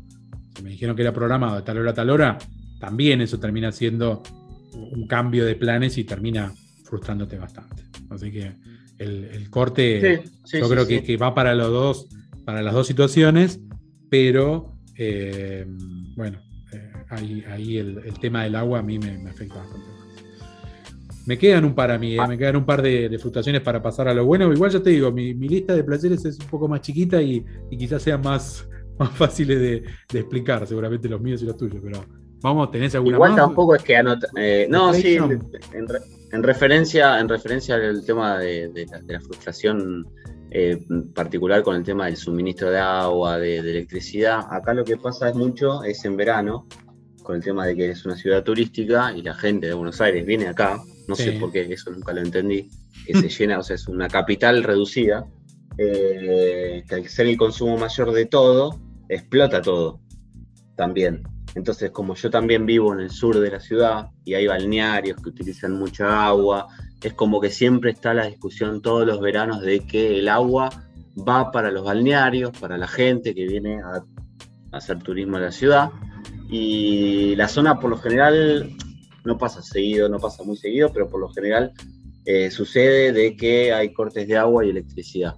Si me dijeron que era programado de tal hora a tal hora, también eso termina siendo un cambio de planes y termina frustrándote bastante. Así que El, el corte, sí, sí, yo sí, creo sí. Que, que va para los dos, para las dos situaciones, pero eh, bueno, eh, ahí, ahí el, el tema del agua a mí me, me afecta bastante. Me quedan un par a mí, eh, me quedan un par de, de frustraciones para pasar a lo bueno. Igual ya te digo, mi, mi lista de placeres es un poco más chiquita y, y quizás sean más, más fáciles de, de explicar, seguramente los míos y los tuyos, pero vamos, ¿tenés alguna Igual más? Tampoco es que anota. Eh, no, sí, en, en, en referencia en referencia al tema de, de, la, de la frustración eh, particular con el tema del suministro de agua, de, de electricidad. Acá lo que pasa es mucho, es en verano, con el tema de que es una ciudad turística y la gente de Buenos Aires viene acá, no sí. sé por qué, eso nunca lo entendí, que se llena, o sea, es una capital reducida, eh, que al ser el consumo mayor de todo, explota todo también. Entonces, como yo también vivo en el sur de la ciudad y hay balnearios que utilizan mucha agua, es como que siempre está la discusión todos los veranos de que el agua va para los balnearios, para la gente que viene a hacer turismo a la ciudad. Y la zona por lo general no pasa seguido, no pasa muy seguido, pero por lo general eh, sucede de que hay cortes de agua y electricidad.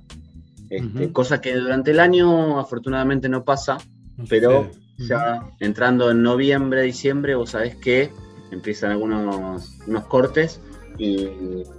Este, uh-huh. Cosa que durante el año afortunadamente no pasa, no pero... Sucede. Ya entrando en noviembre, diciembre, vos sabés que empiezan algunos unos cortes y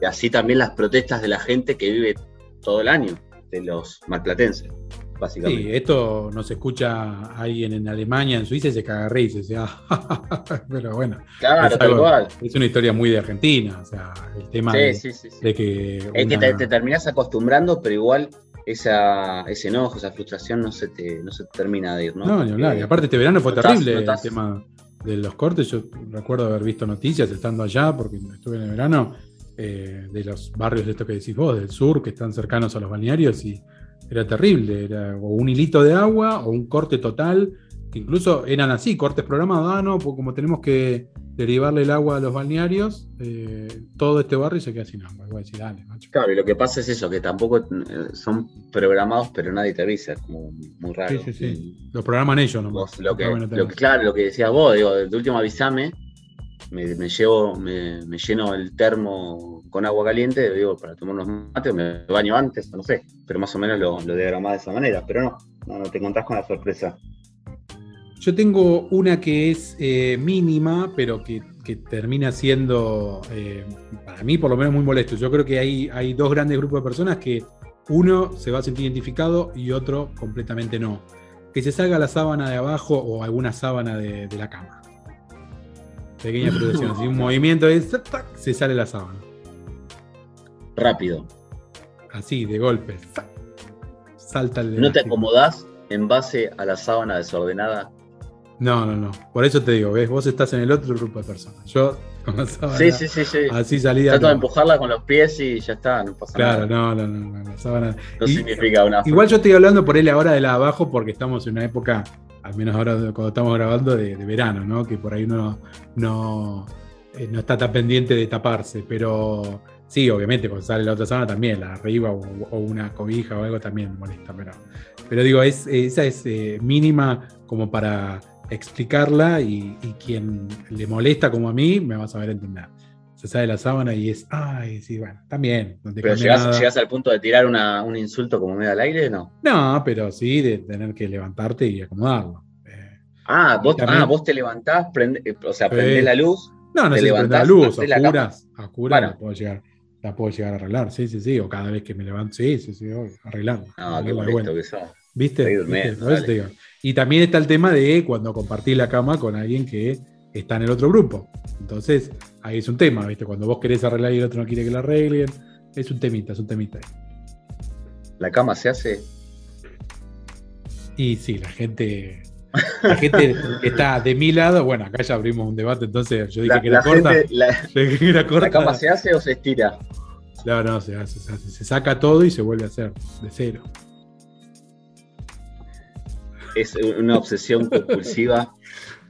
así también las protestas de la gente que vive todo el año, de los marplatenses, básicamente. Sí, esto nos escucha alguien en Alemania, en Suiza, y se caga risa, o sea, pero bueno. Claro, tal cual. Es una historia muy de Argentina, o sea, el tema sí, de, sí, sí, sí. de que... Una... Es que te, te terminás acostumbrando, pero igual... Esa, ese enojo, esa frustración no se te, no se te termina de ir, ¿no? No, ni hablar. Y aparte este verano fue notás, terrible notás. El tema de los cortes. Yo recuerdo haber visto noticias estando allá, porque estuve en el verano, eh, de los barrios de estos que decís vos, del sur, que están cercanos a los balnearios, y era terrible. Era o un hilito de agua o un corte total, que incluso eran así, cortes programados, ah, no, pues como tenemos que derivarle el agua a los balnearios, eh, todo este barrio se queda sin agua. Voy a decir, dale, macho. Claro, y lo que pasa es eso, que tampoco son programados, pero nadie te avisa, es como muy raro. Sí, sí, sí. Los programan ellos, ¿no? Vos, lo que, lo que, claro, lo que decías vos, digo, de último avisame, me, me llevo, me, me lleno el termo con agua caliente, digo, para tomar unos mates, me baño antes, no sé, pero más o menos lo, lo diagramás de esa manera, pero no, no, no te contás con la sorpresa. Yo tengo una que es eh, mínima, pero que, que termina siendo, eh, para mí por lo menos, muy molesto. Yo creo que hay, hay dos grandes grupos de personas que uno se va a sentir identificado y otro completamente no. Que se salga la sábana de abajo o alguna sábana de, de la cama. Pequeña protección, así un movimiento de tac, se sale la sábana. Rápido. Así, de golpe. Tac, salta el... ¿No te acomodás en base a la sábana desordenada? No, no, no. Por eso te digo, ¿ves? Vos estás en el otro grupo de personas. Yo con la sábana, sí, sí, sí, sí. Así salida. Trato de empujarla con los pies y ya está, no pasa claro, nada. Claro, no, no, no. La sábana. No y, significa una. Igual yo estoy hablando por él ahora de la de abajo porque estamos en una época, al menos ahora cuando estamos grabando, de, de verano, ¿no? Que por ahí uno no, eh, no está tan pendiente de taparse. Pero sí, obviamente, cuando sale la otra sábana también, la de arriba o, o una cobija o algo también molesta. Pero, pero digo, es, esa es eh, mínima como para explicarla y, y quien le molesta como a mí me va a saber entender. Se sale la sábana y es, ay, sí, bueno, también. No te pero llegás, llegás al punto de tirar una, un insulto como medio al aire, ¿no? No, pero sí de tener que levantarte y acomodarlo. Eh, ah, vos, también, ah, vos te levantás, prende, o sea, prendés eh, la luz. No, no sé si prendés la luz, a oscuras, a oscuras bueno. la, puedo llegar, la puedo llegar a arreglar, sí, sí, sí, o cada vez que me levanto, sí, sí, sí, arreglarla. Ah, no, qué molesto que sos. ¿Viste? Durmiendo, ¿Viste? Vale. Te digo. Y también está el tema de cuando compartís la cama con alguien que está en el otro grupo. Entonces, ahí es un tema, ¿viste? Cuando vos querés arreglar y el otro no quiere que la arreglen, es un temita, es un temita. ¿La cama se hace? Y sí, la gente, la gente está de mi lado. Bueno, acá ya abrimos un debate, entonces yo dije la, que era corta. La, ¿La cama se hace o se estira? No, no, se hace, se hace. Se saca todo y se vuelve a hacer de cero. Es una obsesión compulsiva.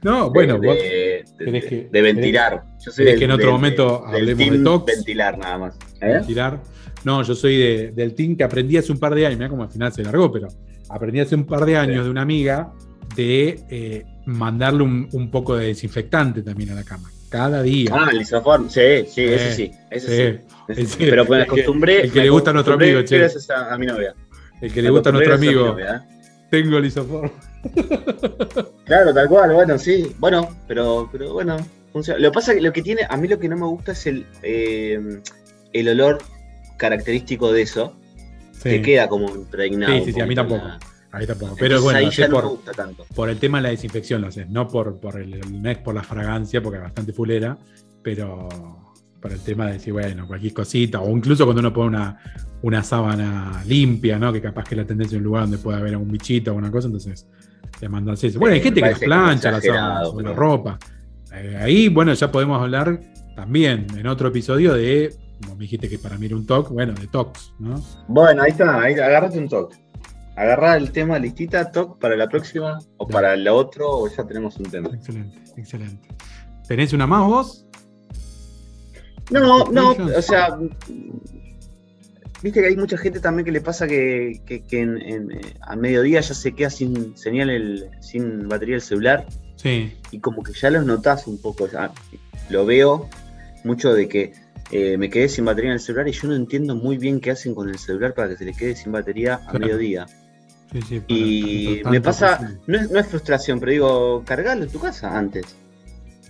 No, bueno, de, vos de, tenés que, de ventilar. Yo soy del, que en otro del, momento del, hablemos del de tox. Ventilar nada más. ¿Eh? Ventilar. No, yo soy de, del team que aprendí hace un par de años, mirá como al final se largó, pero aprendí hace un par de años sí. de una amiga de eh, mandarle un, un poco de desinfectante también a la cama. Cada día. Ah, el isoform, sí, sí, eh, ese sí. Ese eh, sí. Ese, pero me acostumbré. El que le gusta a nuestro amigo, che. Es a, a mi novia. El que le gusta a nuestro amigo. Tengo el isoform. Claro, tal cual, bueno, sí. Bueno, pero, pero bueno, funciona. Lo que pasa es que lo que tiene, a mí lo que no me gusta es el, eh, el olor característico de eso. Sí. Que queda como impregnado. Sí, sí, sí, a mí tampoco. Una... A mí tampoco. Pero entonces, bueno, ahí ya no por, me gusta tanto. Por el tema de la desinfección lo haces, no por, por el, no es por la fragancia, porque es bastante fulera, pero por el tema de decir, bueno, cualquier cosita, o incluso cuando uno pone una. una sábana limpia, ¿no? Que capaz que la tendencia es un lugar donde puede haber algún bichito o alguna cosa, entonces le mandas eso. Bueno, hay gente que las plancha, las sábanas, pero... la ropa. Eh, ahí, bueno, ya podemos hablar también en otro episodio de, como me dijiste que para mí era un toc, bueno, de tocs, ¿no? Bueno, ahí está, ahí, agárrate un toc. Agarrá el tema listita, toc, para la próxima, o sí. para la otra, o ya tenemos un tema. Excelente, excelente. ¿Tenés una más vos? No, no, o sea... Viste que hay mucha gente también que le pasa que, que, que en, en, a mediodía ya se queda sin señal, el, sin batería el celular. Sí. Y como que ya los notás un poco. Ya, lo veo mucho de que eh, me quedé sin batería en el celular y yo no entiendo muy bien qué hacen con el celular para que se les quede sin batería a claro. mediodía. Sí, sí, para, y para me pasa, no es, no es frustración, pero digo, cargalo en tu casa antes.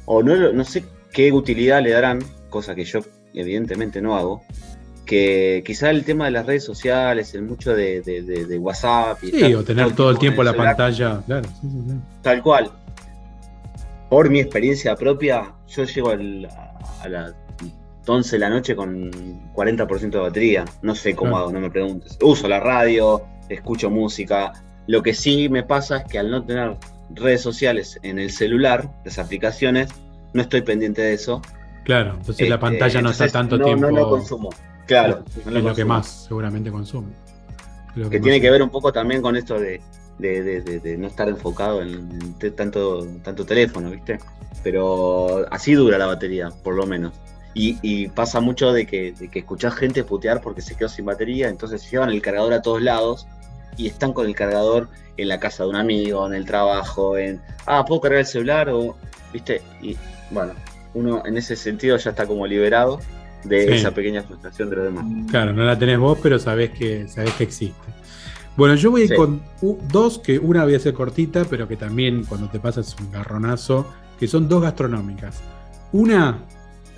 O no, no sé qué utilidad le darán, cosa que yo evidentemente no hago. Que quizá el tema de las redes sociales, el mucho de, de, de, de WhatsApp. Y sí, tal, o tener todo el tiempo la pantalla. Claro, sí, sí, sí. Tal cual. Por mi experiencia propia, yo llego al, a las once de la noche con cuarenta por ciento de batería. No sé cómo claro. hago, no me preguntes. Uso la radio, escucho música. Lo que sí me pasa es que al no tener redes sociales en el celular, las aplicaciones, no estoy pendiente de eso. Claro, entonces eh, la pantalla eh, no entonces está tanto no, tiempo. No lo consumo. Claro, es lo, lo que más seguramente consume. Que, que tiene que ver un poco también con esto de, de, de, de, de no estar enfocado en te, tanto, tanto teléfono, ¿viste? Pero así dura la batería, por lo menos. Y, y pasa mucho de que, de que escuchás gente putear porque se quedó sin batería, entonces llevan el cargador a todos lados y están con el cargador en la casa de un amigo, en el trabajo, en... Ah, ¿puedo cargar el celular? O, ¿viste? Y bueno, uno en ese sentido ya está como liberado de sí. esa pequeña frustración de los demás. Claro, no la tenés vos, pero sabés que, sabés que existe. Bueno, yo voy sí. con dos, que una voy a hacer cortita, pero que también cuando te pasas un garronazo, que son dos gastronómicas. Una,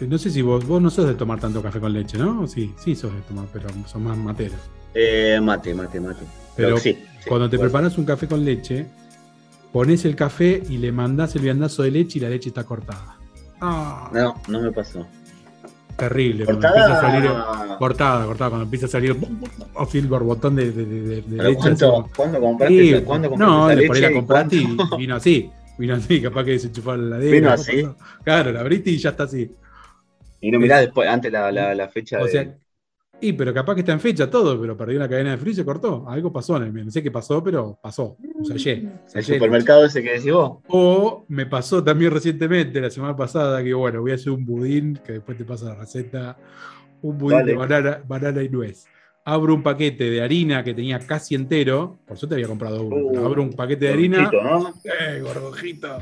no sé si vos, vos no sos de tomar tanto café con leche, ¿no? Sí, sí sos de tomar, pero son más materos. Eh, mate, mate, mate. Pero sí, sí, cuando te bueno. preparas un café con leche, pones el café y le mandás el viandazo de leche y la leche está cortada. Ah. No, no me pasó. Terrible. Cortada, cuando empieza a salir, no, no, no. cortada, cortada. Cuando empieza a salir a filbar botón de, de, de, de leche. ¿Cuánto, ¿Cuándo compraste? Sí, ¿cuándo compraste no, esa leche? Por ahí la compraste y, y vino así. Vino así, capaz que desenchufar la ladera. Vino así. Pasó? Claro, la abriste y ya está así. Y no mirás después, antes la, la, la fecha o de... sea, y pero capaz que está en fecha todo, pero perdió una cadena de frío y se cortó. Algo pasó en el medio. No sé qué pasó, pero pasó. O sea, ye, el supermercado ese que decís vos. O me pasó también recientemente, la semana pasada, que bueno, voy a hacer un budín, que después te pasa la receta, un budín vale. de banana, banana y nuez. Abro un paquete de harina que tenía casi entero. Por suerte había comprado uno. Uh, abro un paquete de harina. ¿No? ¡Eh, gordojito!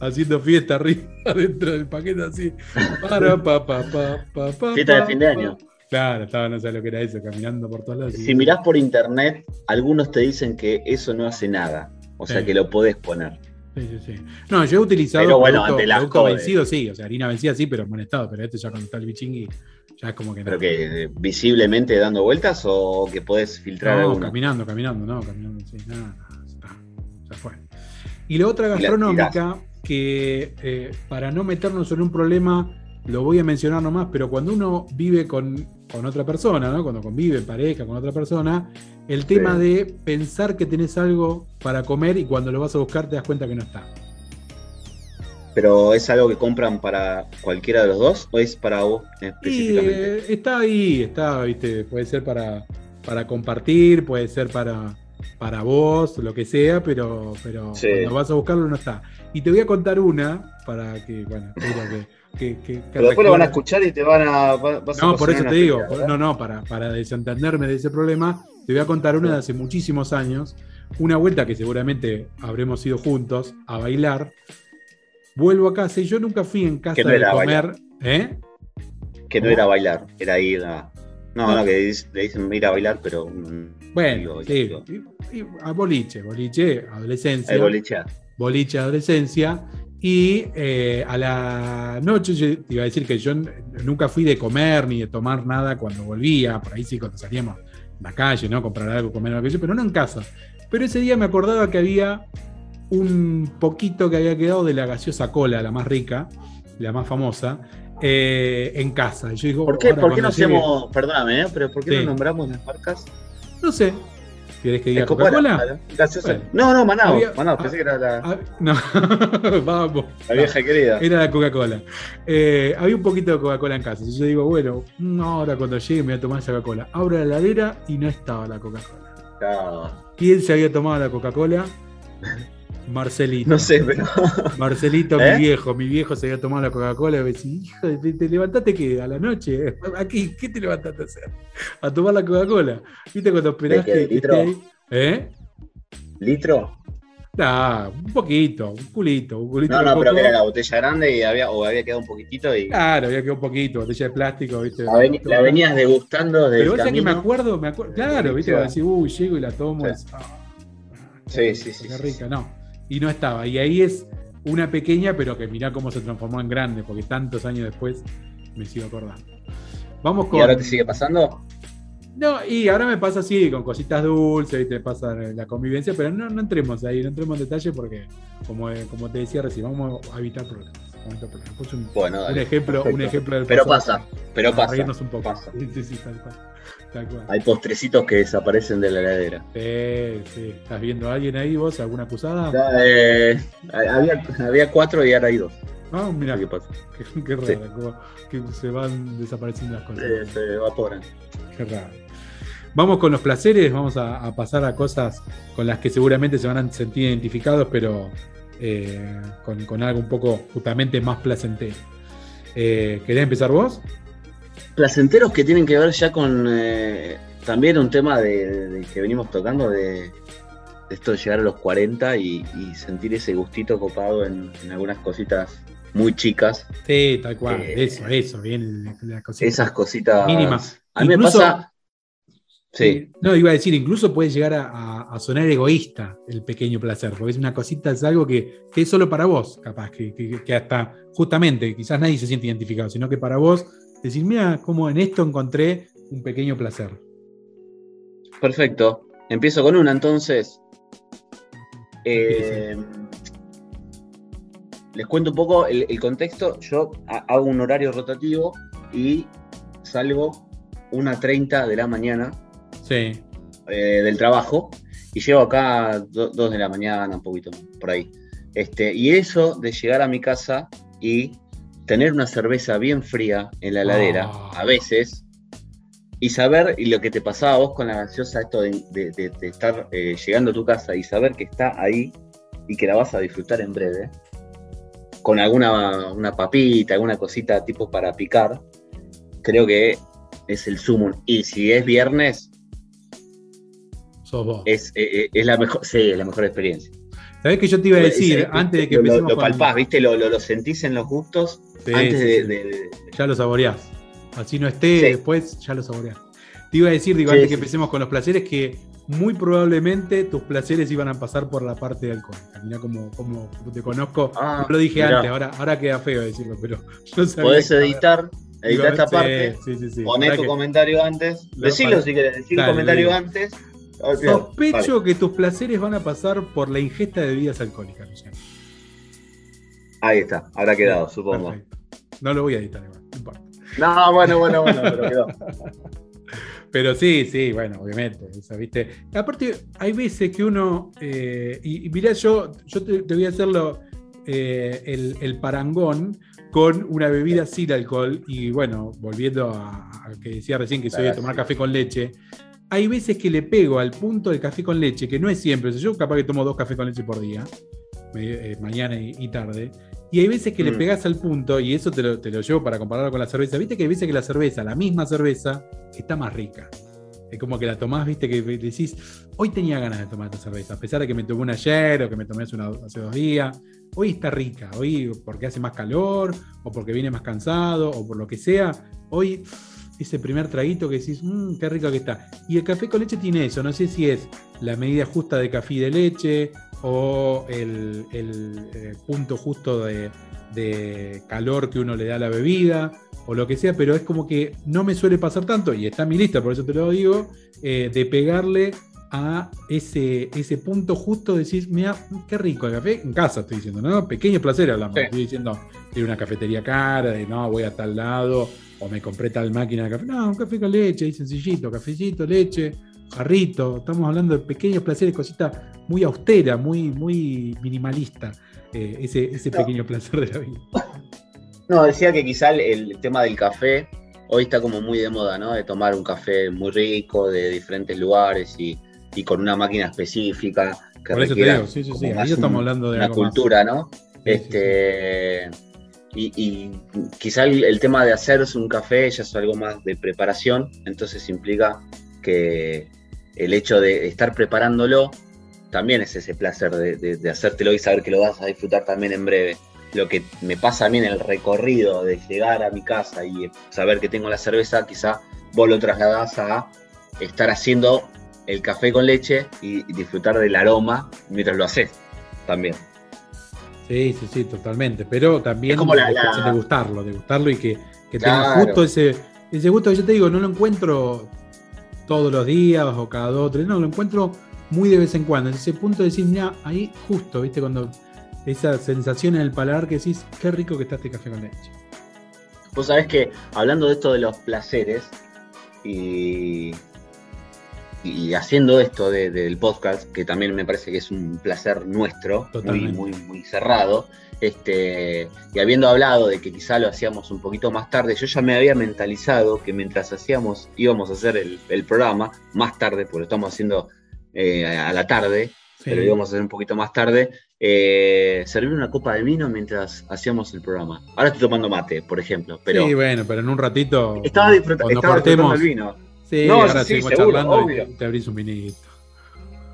Haciendo fiesta arriba dentro del paquete así. Para, pa, pa, pa, pa, pa, fiesta de fin de año. Claro, estaba, no sé lo que era eso, caminando por todos lados. Si mirás por internet, algunos te dicen que eso no hace nada. O sí. sea, que lo podés poner. Sí, sí, sí. No, yo he utilizado pero bueno, producto, ante las producto vencido, sí. O sea, harina vencida, sí, pero en buen estado. Pero este ya cuando está el bichingui, ya es como que... ¿Pero no. que visiblemente dando vueltas o que podés filtrar no, alguna? caminando, caminando, no, caminando. Sí, nada, nada, ya fue. Y la otra gastronómica, que eh, para no meternos en un problema... Lo voy a mencionar nomás, pero cuando uno vive con, con otra persona, ¿no? Cuando convive en pareja con otra persona, el tema sí. de pensar que tenés algo para comer y cuando lo vas a buscar te das cuenta que no está. ¿Pero es algo que compran para cualquiera de los dos o es para vos específicamente? Y, eh, está ahí, está, viste, puede ser para, para compartir, puede ser para, para vos, lo que sea, pero, pero sí. cuando vas a buscarlo no está. Y te voy a contar una para que, bueno, espero que... Que, que, que pero después lo van a escuchar y te van a... Vas no, a por eso te digo, vida, no, no, para, para desentenderme de ese problema, te voy a contar una de hace muchísimos años, una vuelta que seguramente habremos ido juntos a bailar, vuelvo a casa y yo nunca fui en casa no de comer... ¿Eh? Que no ¿Cómo? Era bailar, era ir a... No, no, que le dicen ir a bailar, pero... Bueno, digo, sí, y, y a boliche, boliche, adolescencia. Hay boliche. Boliche, adolescencia. Y eh, a la noche yo iba a decir que yo nunca fui de comer ni de tomar nada cuando volvía, por ahí sí cuando salíamos a la calle, ¿no? Comprar algo, comer algo, pero no en casa. Pero ese día me acordaba que había un poquito que había quedado de la gaseosa cola, la más rica, la más famosa, eh, en casa. Y yo digo, ¿por qué, ¿por qué no hacemos, llegue... perdóname, ¿eh? pero por qué sí. no nombramos las marcas? No sé. ¿Querés que diga Coca-Cola? Bueno, no, no, Manao. Manao, pensé que era la... A, no, vamos. La vieja no, querida. Era la Coca-Cola. Eh, había un poquito de Coca-Cola en casa. Yo digo, bueno, ahora cuando llegue me voy a tomar esa Coca-Cola. Abro la heladera y no estaba la Coca-Cola. No. ¿Quién se había tomado la Coca-Cola? Marcelito. No sé, pero... Marcelito, ¿Eh? mi viejo. Mi viejo se había tomado la Coca-Cola y me decía, hijo, ¿te, te levantaste qué? ¿A la noche? ¿Aquí? ¿Qué te levantaste a hacer? A tomar la Coca-Cola. ¿Viste cuando esperás que, que esté ahí? ¿Eh? ¿Litro? Nah, un poquito, un culito, un culito. No, no, pero que era la botella grande y había, o había quedado un poquitito y... Claro, había quedado un poquito, botella de plástico, viste. La, ven, la venías degustando desde el camino. Pero vos sabés que me acuerdo, me acuerdo, claro, viste, vas a decir, uy, llego y la tomo. Sí, es, oh, sí, sí, sí. Qué rica, no. Y no estaba. Y ahí es una pequeña, pero que mirá cómo se transformó en grande, porque tantos años después me sigo acordando. Vamos con... ¿Y ahora te sigue pasando? No, y ahora me pasa así, con cositas dulces, y te pasa la convivencia, pero no, no entremos ahí, no entremos en detalle, porque como, como te decía recién, vamos a evitar problemas. Vamos a un, bueno, dale, un, ejemplo, un ejemplo del pasado. Pero pasa, pero pasa. Reírnos un poco. Pasa. Sí, sí, sí, tal cual. Hay postrecitos que desaparecen de la heladera. Sí, sí. ¿Estás viendo a alguien ahí vos? ¿Alguna acusada? Eh, había, había cuatro y ahora hay dos. Ah, mirá. ¿Qué pasa? Qué, qué raro, sí. como, que se van desapareciendo las cosas. Sí, se evaporan. Qué raro. Vamos con los placeres, vamos a, a pasar a cosas con las que seguramente se van a sentir identificados, pero eh, con, con algo un poco justamente más placentero. Eh, ¿Querés empezar vos? Placenteros que tienen que ver ya con eh, también un tema de, de que venimos tocando de, de esto de llegar a los cuarenta y, y sentir ese gustito copado en, en algunas cositas muy chicas. Sí, tal cual, eh, eso, eso, bien la cosita. Esas cositas mínimas. A mí incluso, me pasa... Sí. No, iba a decir, incluso puede llegar a, a, a sonar egoísta el pequeño placer, porque es una cosita, es algo que, que es solo para vos, capaz, que, que, que hasta justamente, quizás nadie se siente identificado, sino que para vos decir, mira, cómo en esto encontré un pequeño placer. Perfecto, empiezo con una entonces. Eh, les cuento un poco el, el contexto. Yo hago un horario rotativo y salgo una treinta de la mañana. Sí. Eh, del trabajo y llego acá dos de la mañana, un poquito por ahí. Este, y eso de llegar a mi casa y tener una cerveza bien fría en la heladera, oh. a veces, y saber, y lo que te pasaba a vos con la gaseosa, esto de, de, de, de estar eh, llegando a tu casa y saber que está ahí y que la vas a disfrutar en breve, con alguna una papita, alguna cosita tipo para picar, creo que es el sumo. Y si es viernes, Es, es, es la mejor, sí, la mejor experiencia. ¿Sabés que yo te iba a decir? Es, antes de que empecemos Lo, lo palpás, con... ¿viste? Lo, lo, lo sentís en los gustos. Sí, antes sí, de, sí. De, de... Ya lo saboreás. Así no esté, sí. después ya lo saboreás. Te iba a decir, digo, sí, antes sí. que empecemos con los placeres, que muy probablemente tus placeres iban a pasar por la parte de alcohol. Mirá como, como te conozco. Ah, no lo dije mirá. antes, ahora, ahora queda feo decirlo, pero no sabía. Podés editar. Editá esta sí, parte. Sí, sí, sí. Poné tu que... comentario antes. Decilo si querés, decir un comentario antes. Okay, Sospecho vale. que tus placeres van a pasar por la ingesta de bebidas alcohólicas, Luciano. Ahí está, habrá quedado, sí, supongo. Perfecto. No lo voy a editar igual, no importa. No, bueno, bueno, bueno, pero quedó. Pero sí, sí, bueno, obviamente. Eso, ¿viste? Aparte, hay veces que uno. Eh, y, y mirá, yo, yo te, te voy a hacerlo eh, el, el parangón con una bebida sin alcohol. Y bueno, volviendo a, a que decía recién que soy de tomar café con leche. Hay veces que le pego al punto del café con leche, que no es siempre, o sea, yo capaz que tomo dos cafés con leche por día, eh, mañana y, y tarde, y hay veces que mm. le pegás al punto, y eso te lo, te lo llevo para compararlo con la cerveza, viste que hay veces que la cerveza, la misma cerveza, está más rica. Es como que la tomás, viste, que decís, hoy tenía ganas de tomar esta cerveza, a pesar de que me tomé una ayer, o que me tomé hace, una, hace dos días, hoy está rica, hoy porque hace más calor, o porque viene más cansado, o por lo que sea, hoy... Ese primer traguito que decís, mmm, qué rico que está. Y el café con leche tiene eso, no sé si es la medida justa de café y de leche o el, el eh, punto justo de, de calor que uno le da a la bebida o lo que sea, pero es como que no me suele pasar tanto, y está en mi lista, por eso te lo digo, eh, de pegarle a ese, ese punto justo de decir, mira, qué rico el café, en casa estoy diciendo, ¿no? Pequeño placer hablamos, sí. estoy diciendo, ir a una cafetería cara, de no, voy a tal lado... O me compré tal máquina de café. No, un café con leche, ahí sencillito, cafecito, leche, jarrito. Estamos hablando de pequeños placeres, cositas muy austera, muy, muy minimalista, eh, ese, ese no. pequeño placer de la vida. No, decía que quizá el, el tema del café hoy está como muy de moda, ¿no? De tomar un café muy rico, de diferentes lugares y, y con una máquina específica. Que Por eso te digo, sí, sí, sí. Ahí estamos hablando de una cultura, más. ¿No? Sí, este... Sí, sí. Y, y quizá el, el tema de hacerse un café ya es algo más de preparación, entonces implica que el hecho de estar preparándolo también es ese placer de, de, de hacértelo y saber que lo vas a disfrutar también en breve. Lo que me pasa a mí en el recorrido de llegar a mi casa y saber que tengo la cerveza, quizá vos lo trasladás a estar haciendo el café con leche y, y disfrutar del aroma mientras lo haces también. Sí, sí, sí, totalmente, pero también la, la... de gustarlo, de gustarlo y que, que claro. tenga justo ese, ese gusto que yo te digo, no lo encuentro todos los días o cada dos o tres, no, lo encuentro muy de vez en cuando, es ese punto de decir, mira, ahí justo, viste, cuando esa sensación en el paladar que decís, qué rico que está este café con leche. Vos sabés que, hablando de esto de los placeres y, y haciendo esto de, del podcast, que también me parece que es un placer nuestro, muy, muy, muy cerrado, este, y habiendo hablado de que quizá lo hacíamos un poquito más tarde, yo ya me había mentalizado que mientras hacíamos, íbamos a hacer el, el programa más tarde, porque lo estamos haciendo eh, a la tarde, sí. pero lo íbamos a hacer un poquito más tarde, eh, servir una copa de vino mientras hacíamos el programa. Ahora estoy tomando mate, por ejemplo. Pero sí, bueno, pero en un ratito estaba, disfruta- estaba disfrutando el vino. Sí, no, ahora sí, seguimos seguro, charlando obvio. Y te abrís un vinito.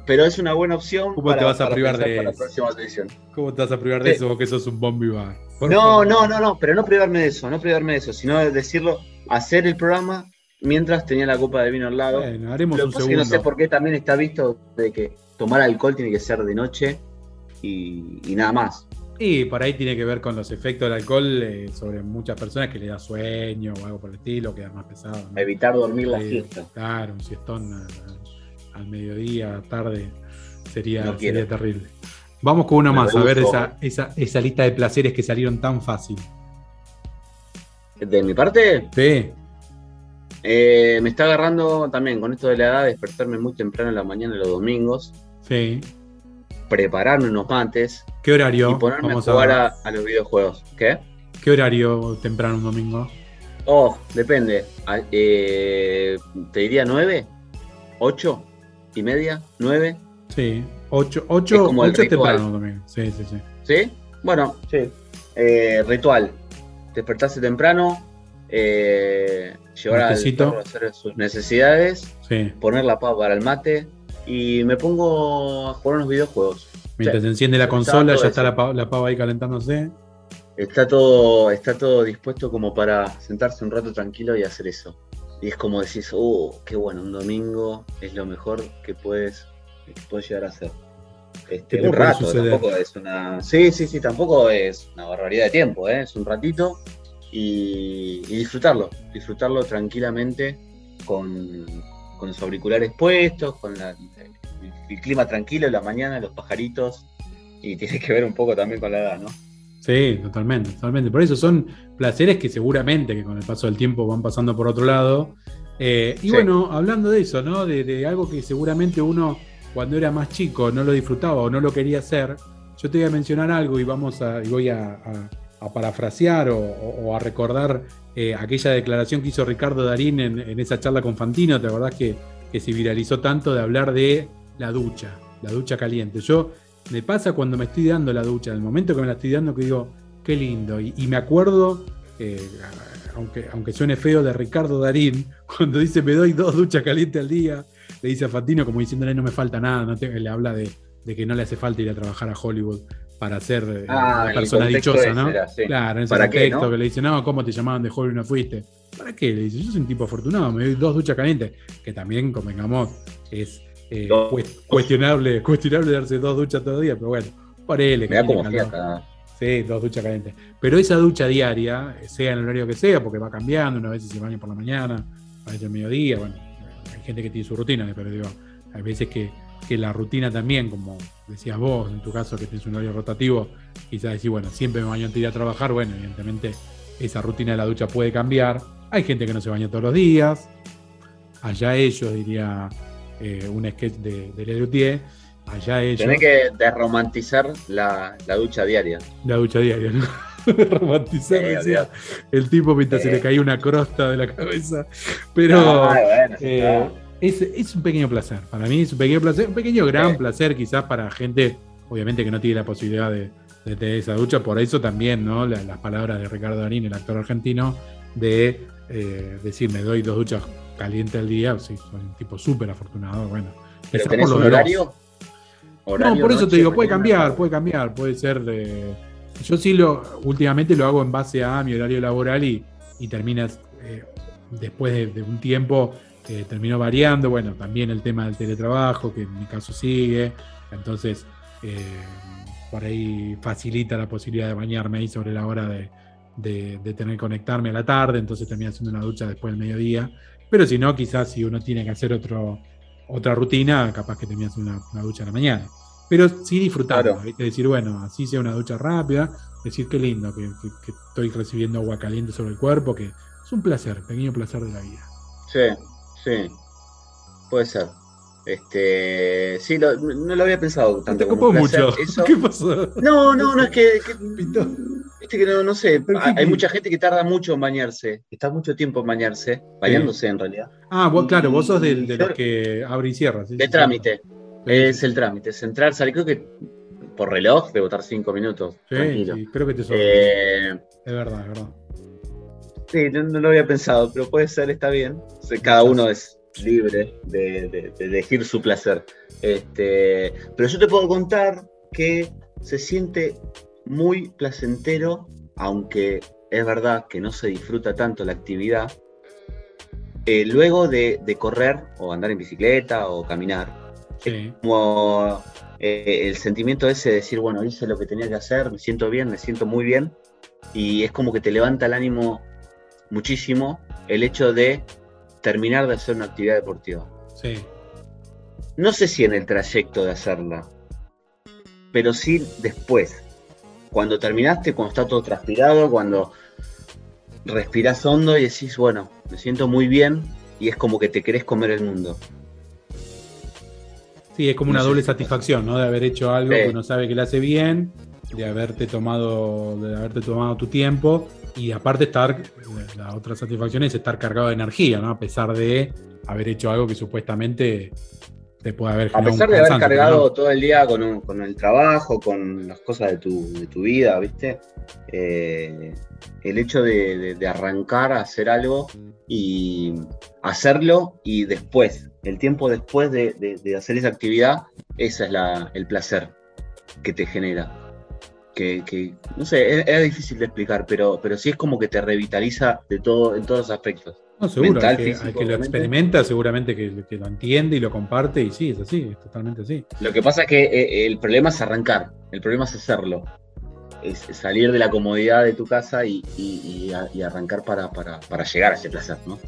pero es una buena opción. ¿Cómo para, te vas a privar de para la próxima edición? ¿Cómo te vas a privar de sí. eso? Vos que sos un bombi bar. No, no, no, no, pero no privarme de eso, no privarme de eso, sino decirlo, hacer el programa mientras tenía la copa de vino al lado. Bueno, haremos un segundo. No sé por qué también está visto de que tomar alcohol tiene que ser de noche y, y nada más. Y por ahí tiene que ver con los efectos del alcohol eh, sobre muchas personas que le da sueño o algo por el estilo, queda más pesado, ¿no? Evitar dormir la siesta. Claro, un siestón al, al mediodía, tarde, sería, no sería terrible. Vamos con una Me más, a ver esa, esa, esa lista de placeres que salieron tan fácil. ¿De mi parte? Sí. Eh, me está agarrando también con esto de la edad, despertarme muy temprano en la mañana los domingos. Sí. Prepararme unos mates. ¿Qué horario? Y ponerme Vamos a jugar a, a los videojuegos. ¿Qué? ¿Qué horario temprano un domingo? Oh, depende. Eh, te diría nueve, ocho y media, nueve. Sí, ocho, ocho, como ocho temprano un domingo. Sí, sí, sí. ¿Sí? Bueno, sí. Eh, ritual. Despertarse temprano, eh, llevar al perro a hacer sus necesidades, sí. Poner la pava para el mate y me pongo a jugar unos videojuegos. Mientras o sea, se enciende la consola, ya está la pava, la pava ahí calentándose. Está todo, está todo dispuesto como para sentarse un rato tranquilo y hacer eso. Y es como decís, oh, qué bueno, un domingo es lo mejor que puedes, que puedes llegar a hacer. Este, un rato, tampoco es una... Sí, sí, sí, tampoco es una barbaridad de tiempo, ¿eh? Es un ratito y, y disfrutarlo. Disfrutarlo tranquilamente con, con los auriculares puestos, con la... el clima tranquilo, la mañana, los pajaritos, y tiene que ver un poco también con la edad, ¿no? Sí, totalmente, totalmente. Por eso son placeres que seguramente que con el paso del tiempo van pasando por otro lado. Eh, y sí. Bueno, hablando de eso, ¿no? De, de algo que seguramente uno cuando era más chico no lo disfrutaba o no lo quería hacer, yo te voy a mencionar algo y vamos a, y voy a, a, a parafrasear o, o a recordar eh, aquella declaración que hizo Ricardo Darín en, en esa charla con Fantino, ¿te acordás que, que se viralizó tanto de hablar de la ducha, la ducha caliente? Yo, me pasa cuando me estoy dando la ducha, en el momento que me la estoy dando, que digo, qué lindo. Y, y me acuerdo, eh, aunque, aunque suene feo, de Ricardo Darín, cuando dice, me doy dos duchas calientes al día, le dice a Fantino, como diciéndole, no me falta nada, no te, le habla de, de que no le hace falta ir a trabajar a Hollywood para ser eh, ah, una persona dichosa, ¿no? Era, sí. Claro, en ese contexto, qué, ¿no? Que le dice, no, ¿cómo te llamaban de Hollywood y no fuiste? ¿Para qué? Le dice, yo soy un tipo afortunado, me doy dos duchas calientes, que también, convengamos, es... Eh, cuestionable, cuestionable darse dos duchas todo el día, pero bueno, ponele. Me da como fiesta. Sí, dos duchas calientes. Pero esa ducha diaria, sea en el horario que sea, porque va cambiando, una vez se baña por la mañana, a veces al mediodía, bueno, hay gente que tiene su rutina, pero digo, hay veces que, que la rutina también, como decías vos, en tu caso que tienes un horario rotativo, quizás decís, bueno, siempre me baño antes de ir a trabajar, bueno, evidentemente esa rutina de la ducha puede cambiar. Hay gente que no se baña todos los días, allá ellos, diría... Eh, un sketch de, de Le Dutier, allá ellos... Tenés que desromantizar la, la ducha diaria. La ducha diaria, ¿no? Romantizar, sí, decía, el tipo mientras eh. se le caía una crosta de la cabeza. Pero ah, bueno, eh, es, es un pequeño placer, para mí es un pequeño placer, un pequeño gran eh. placer quizás para gente, obviamente, que no tiene la posibilidad de, de tener esa ducha, por eso también, ¿no? La, las palabras de Ricardo Darín, el actor argentino, de eh, decir, me doy dos duchas caliente al día, sí, soy un tipo súper afortunado, bueno. ¿Pero tenés un horario? horario? No, por eso noche, te digo, puede cambiar, puede cambiar, puede ser... Eh, yo sí lo, últimamente lo hago en base a mi horario laboral y, y terminas, eh, después de, de un tiempo, eh, terminó variando, bueno, también el tema del teletrabajo, que en mi caso sigue, entonces, eh, por ahí facilita la posibilidad de bañarme ahí sobre la hora de, de, de tener que conectarme a la tarde, entonces terminé haciendo una ducha después del mediodía. Pero si no, quizás si uno tiene que hacer otro, otra rutina, capaz que tenías una, una ducha en la mañana. Pero sí disfrutarlo, claro. ¿Viste? Decir, bueno, así sea una ducha rápida, decir qué lindo, que, que, que estoy recibiendo agua caliente sobre el cuerpo, que es un placer, pequeño placer de la vida. Sí, sí, puede ser. Este, sí, lo, no lo había pensado tanto. ¿Te ocupó mucho? Eso... ¿Qué pasó? No, no, no, es que... que... Viste que no, no sé, hay mucha gente que tarda mucho en bañarse, está mucho tiempo en bañarse, bañándose en realidad. Ah, vos, claro, vos sos del, de los que abre y cierra. ¿Sí? De trámite, es el trámite, es entrar, salir, creo que por reloj debo estar cinco minutos. Sí, tranquilo. Sí, creo que te sorprende. Eh, es verdad, es verdad. Sí, no, no lo había pensado, pero puede ser, está bien. Cada uno es libre de, de, de elegir su placer. Este, pero yo te puedo contar que se siente muy placentero, aunque es verdad que no se disfruta tanto la actividad, eh, luego de, de correr o andar en bicicleta o caminar. Sí. Es como eh, el sentimiento ese de decir, bueno, hice lo que tenía que hacer, me siento bien, me siento muy bien, y es como que te levanta el ánimo muchísimo el hecho de terminar de hacer una actividad deportiva. Sí. No sé si en el trayecto de hacerla, pero sí después. Cuando terminaste, cuando está todo transpirado, cuando respirás hondo y decís, bueno, me siento muy bien, y es como que te querés comer el mundo. Sí, es como una doble satisfacción, ¿no? De haber hecho algo, sí, que uno sabe que le hace bien, de haberte tomado, de haberte tomado tu tiempo, y aparte estar, la otra satisfacción es estar cargado de energía, ¿no? A pesar de haber hecho algo que supuestamente te puede haber generado. A pesar de haber cargado, ¿no?, todo el día con, un, con el trabajo, con las cosas de tu, de tu vida, ¿viste? Eh, el hecho de, de, de arrancar a hacer algo y hacerlo, y después, el tiempo después de, de, de hacer esa actividad, ese es la, el placer que te genera. Que, que no sé, es, es difícil de explicar, pero, pero sí es como que te revitaliza de todo, en todos los aspectos. No, seguro, mental, que, físico, al que lo experimenta seguramente que, que lo entiende y lo comparte, y sí, es así, es totalmente así. Lo que pasa es que eh, el problema es arrancar, el problema es hacerlo, es, es salir de la comodidad de tu casa y, y, y, a, y arrancar para, para, para llegar a ese placer, ¿no?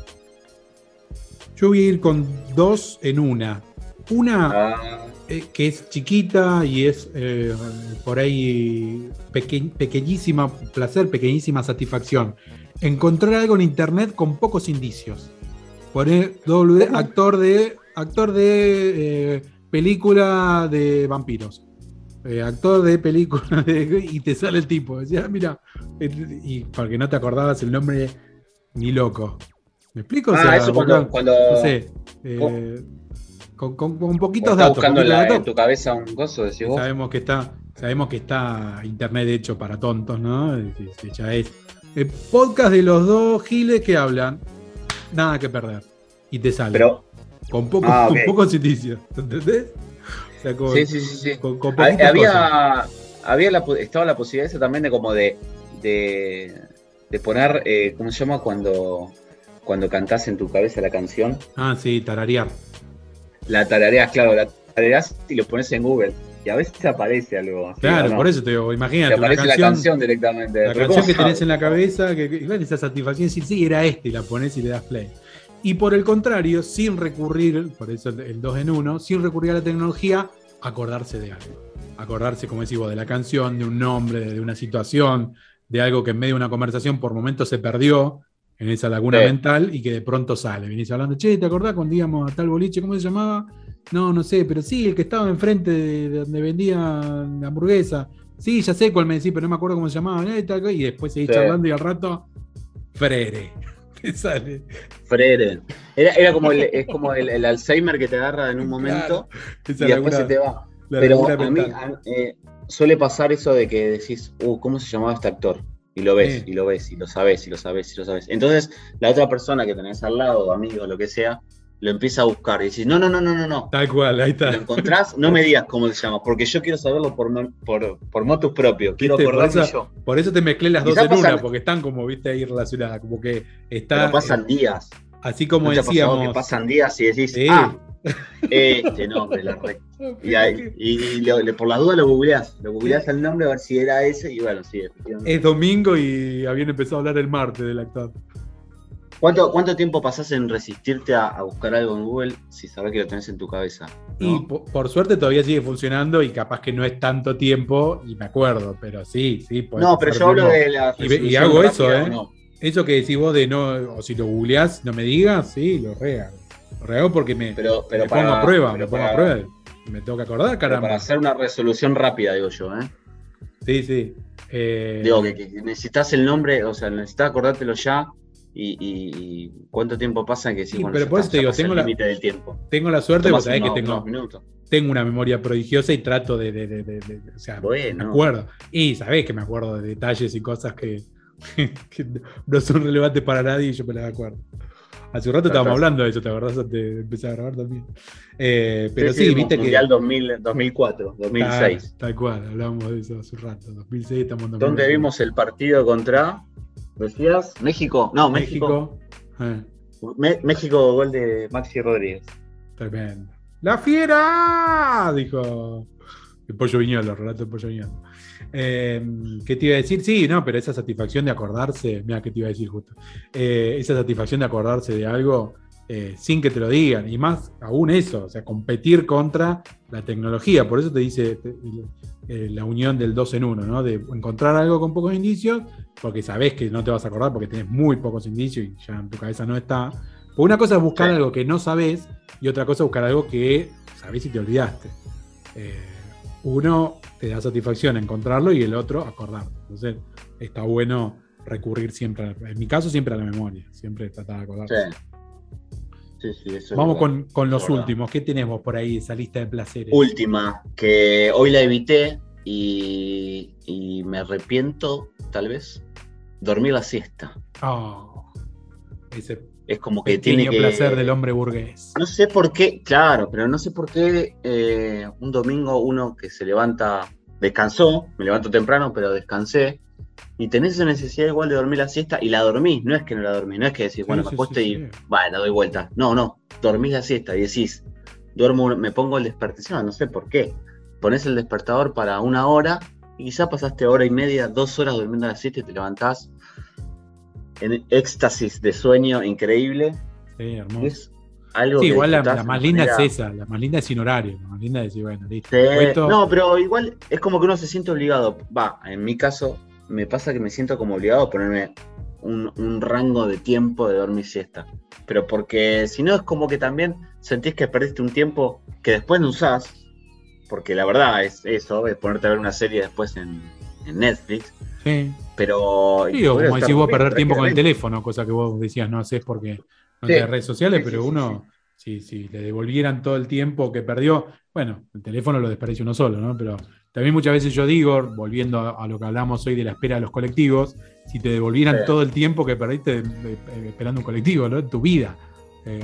Yo voy a ir con dos en una. Una ah. eh, que es chiquita y es eh, por ahí peque, pequeñísima placer, pequeñísima satisfacción. Encontrar algo en internet con pocos indicios. Poner doble, actor de, actor de eh, película de vampiros. Eh, actor de película de, y te sale el tipo. Decía, mira, y porque no te acordabas el nombre ni loco. ¿Me explico? Ah, o sea, eso cuando, cuando... No sé. Eh, Con, con, con poquitos datos. Buscando con la, datos. En tu cabeza un gozo, decís vos. Sabemos que está, sabemos que está internet hecho para tontos, ¿no? Ya es. El podcast de los dos giles que hablan, nada que perder. Y te sale. Pero, con pocos, ah, okay, con pocos indicios, ¿entendés? O sea, con, sí, sí, sí, sí. Con, con poquitas había, había la, estaba la posibilidad esa también de como de, de, de poner, eh, ¿cómo se llama? Cuando, cuando cantás en tu cabeza la canción. Ah, sí, tararear. La tarareas, claro, la tarareas y lo pones en Google. Y a veces aparece algo así. Claro, ¿no? Por eso te digo, imagínate. Te aparece una canción, la canción directamente. La canción que tenés en la cabeza, que, que esa satisfacción, sí, sí, era este, y la pones y le das play. Y por el contrario, sin recurrir, por eso el dos en uno, sin recurrir a la tecnología, acordarse de algo. Acordarse, como decís vos, de la canción, de un nombre, de una situación, de algo que en medio de una conversación por momentos se perdió en esa laguna, sí, mental, y que de pronto sale. Venís hablando, che, ¿te acordás cuando íbamos a tal boliche? ¿Cómo se llamaba? No, no sé, pero sí, el que estaba enfrente de donde vendían la hamburguesa. Sí, ya sé cuál me decís, pero no me acuerdo cómo se llamaba. Y después seguís, sí, charlando, y al rato, Frere. Te sale. Frere. Era, era como el, es como el, el Alzheimer que te agarra en un momento, claro, y laguna, después se te va. Pero a mí a, eh, suele pasar eso de que decís, uh, ¿cómo se llamaba este actor? Y lo ves, sí, y lo ves, y lo sabes, y lo sabes, y lo sabes. Entonces, la otra persona que tenés al lado, amigo, lo que sea, lo empieza a buscar y decís, no, no, no, no, no, no. Tal cual, ahí está. Lo encontrás, no me digas cómo se llama, porque yo quiero saberlo por, por, por motus propio. Quiero acordarme yo. Por eso te mezclé las dos en una, porque están como, viste, ahí relacionadas, como que está. Pero pasan días. Así como decíamos. Que pasan días y decís, eh. ah, este nombre, la re. Y, ahí, y, y lo, le, por las dudas lo googleás, lo googleás el nombre a ver si era ese, y bueno, sí, efectivamente. Es domingo y habían empezado a hablar el martes del actor. ¿Cuánto, cuánto tiempo pasás en resistirte a, a buscar algo en Google si sabés que lo tenés en tu cabeza, ¿no? Y por, por suerte todavía sigue funcionando, y capaz que no es tanto tiempo, y me acuerdo, pero sí, sí. No, pero yo hablo de la resolución. Y, y hago eso, ¿eh? No. Eso que decís vos de no, o si lo googleás, no me digas, sí, lo real. Real porque me, pero, pero me para, pongo a prueba, pero me pongo para, a prueba. Me tengo que acordar, caramba. Para hacer una resolución rápida, digo yo, ¿eh? Sí, sí. Eh... Digo, que, que necesitas el nombre, o sea, necesitas acordártelo ya, y, y, y cuánto tiempo pasa que decís, sí, bueno, pero por eso te digo, tengo la, del tiempo. Tengo la suerte, porque sabés que tengo, tengo una memoria prodigiosa y trato de, de, de, de, de, de o sea, bueno, me acuerdo. Y sabés que me acuerdo de detalles y cosas que, que no son relevantes para nadie y yo me las acuerdo. Hace un rato estábamos hablando de eso, ¿te acordás? Antes de empezar a grabar también. Eh, pero sí, sí viste que... Mundial dos mil, dos mil cuatro, dos mil seis. Tal, tal cual, hablábamos de eso hace un rato. dos mil seis estamos... ¿Dónde dos mil seis vimos el partido contra, decías? ¿México? No, México. México, eh. Me, México, gol de Maxi Rodríguez. Tremendo. ¡La fiera! Dijo... El Pollo Viñol, los relatos del Pollo Viñol. Eh, ¿Qué te iba a decir? Sí, no, pero esa satisfacción de acordarse, mirá, ¿qué te iba a decir justo? Eh, esa satisfacción de acordarse de algo eh, sin que te lo digan, y más aún eso, o sea, competir contra la tecnología. Por eso te dice te, eh, la unión del dos en uno, ¿no? De encontrar algo con pocos indicios, porque sabés que no te vas a acordar porque tenés muy pocos indicios y ya en tu cabeza no está. Pero una cosa es buscar sí. algo que no sabés y otra cosa es buscar algo que sabés y te olvidaste. Eh, Uno te da satisfacción encontrarlo y el otro acordarlo. Entonces está bueno recurrir siempre, a la, en mi caso siempre a la memoria, siempre tratar de acordarse. Sí, sí, sí, eso. Vamos con, con los verdad. últimos. ¿Qué tenemos por ahí esa lista de placeres? Última, que hoy la evité y, y me arrepiento, tal vez, dormir la siesta. Oh, ese es como que tiene que... placer del hombre burgués. No sé por qué, claro, pero no sé por qué eh, un domingo uno que se levanta, descansó, me levanto temprano, pero descansé, y tenés esa necesidad igual de dormir la siesta, y la dormís, no es que no la dormís, no es que decís, sí, bueno, sí, me acuesto sí, y, sí. va, la doy vuelta. No, no, dormís la siesta y decís, duermo, me pongo el despertador, no sé por qué. Ponés el despertador para una hora, y quizá pasaste hora y media, dos horas durmiendo la siesta y te levantás en éxtasis de sueño increíble. Sí, hermoso. Es algo sí, igual la, la más linda es esa, la más linda es sin horario, la más linda es decir, bueno, listo. Sí. No, pero igual es como que uno se siente obligado. Va, en mi caso, me pasa que me siento como obligado a ponerme un, un rango de tiempo de dormir siesta. Pero porque si no es como que también sentís que perdiste un tiempo que después no usás, porque la verdad es eso, es ponerte a ver una serie después en, en Netflix. Sí. Pero sí, o como decís vos, bien, perder tiempo con el teléfono, cosa que vos decías no haces porque no sí. tenés redes sociales, sí, pero sí, uno, sí. si, si le devolvieran todo el tiempo que perdió, bueno, el teléfono lo desperdicia uno solo, ¿no? Pero también muchas veces yo digo, volviendo a, a lo que hablamos hoy de la espera de los colectivos, si te devolvieran sí. todo el tiempo que perdiste esperando un colectivo, ¿no? En tu vida. Eh,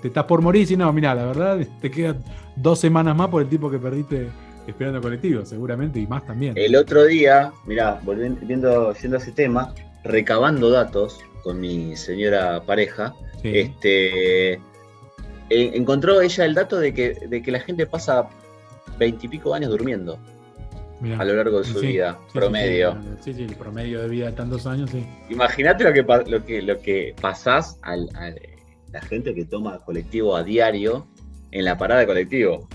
te estás por morir y no, mirá, la verdad, te quedan dos semanas más por el tiempo que perdiste esperando colectivo, seguramente, y más también. El otro día, mirá, volviendo yendo a ese tema, recabando datos con mi señora pareja, sí. este eh, encontró ella el dato de que, de que la gente pasa veintipico años durmiendo. Mirá, a lo largo de su sí, vida, sí, promedio. Sí, sí, sí, el promedio de vida de tantos años, sí. Imagínate lo que, lo que, lo que pasás a, a la gente que toma colectivo a diario en la parada de colectivo.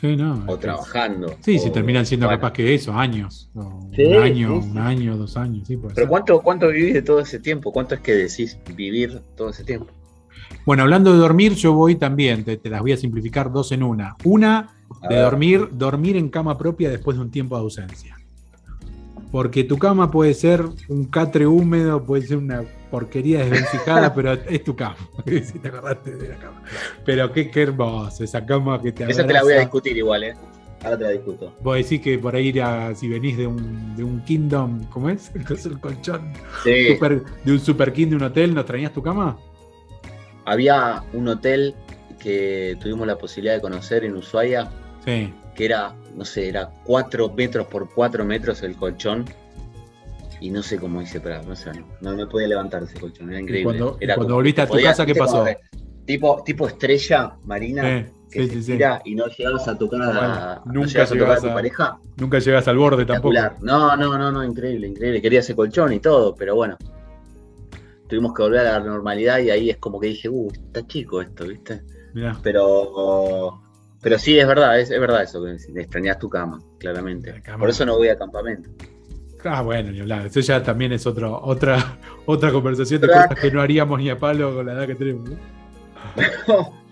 Sí, no, o trabajando. Sí, o, si terminan siendo bueno. capaz que eso, años. Sí, un año, sí, sí. un año, dos años. Sí, pero ¿cuánto, ¿cuánto vivís de todo ese tiempo? ¿Cuánto es que decís vivir todo ese tiempo? Bueno, hablando de dormir, yo voy también, te, te las voy a simplificar dos en una. Una, a de ver. dormir, dormir en cama propia después de un tiempo de ausencia. Porque tu cama puede ser un catre húmedo, puede ser una porquería desvencijada, pero es tu cama. Si te acordaste de la cama. Pero qué, qué hermoso, esa cama que te abraza. Esa te la voy a discutir igual, ¿eh? Ahora te la discuto. Vos decís que por ahí, a, si venís de un, de un kingdom, ¿cómo es? Entonces el colchón. Sí. Super, de un super king de un hotel, ¿no extrañás tu cama? Había un hotel que tuvimos la posibilidad de conocer en Ushuaia. Sí. Que era, no sé, era cuatro metros por cuatro metros el colchón. Y no sé cómo hice, pero no sé, no me podía levantar ese colchón, era increíble. Y cuando, era y cuando volviste a tu podía, casa, ¿qué pasó? Tipo, tipo estrella marina eh, que sí, se sí, tira sí. y no llegabas a tocar a, bueno, nunca no llegabas a, tocar a tu a, pareja. Nunca llegas al borde tampoco. No, no, no, no, increíble, increíble. Quería ese colchón y todo, pero bueno. Tuvimos que volver a la normalidad y ahí es como que dije, uh, está chico esto, ¿viste? Mirá. Pero... Oh, Pero sí, es verdad, es, es verdad eso, que extrañás tu cama, claramente. Cama. Por eso no voy a campamento. Ah, bueno, ni hablar. Eso ya también es otro, otra, otra conversación de cosas que no haríamos ni a palo con la edad que tenemos. ¿No?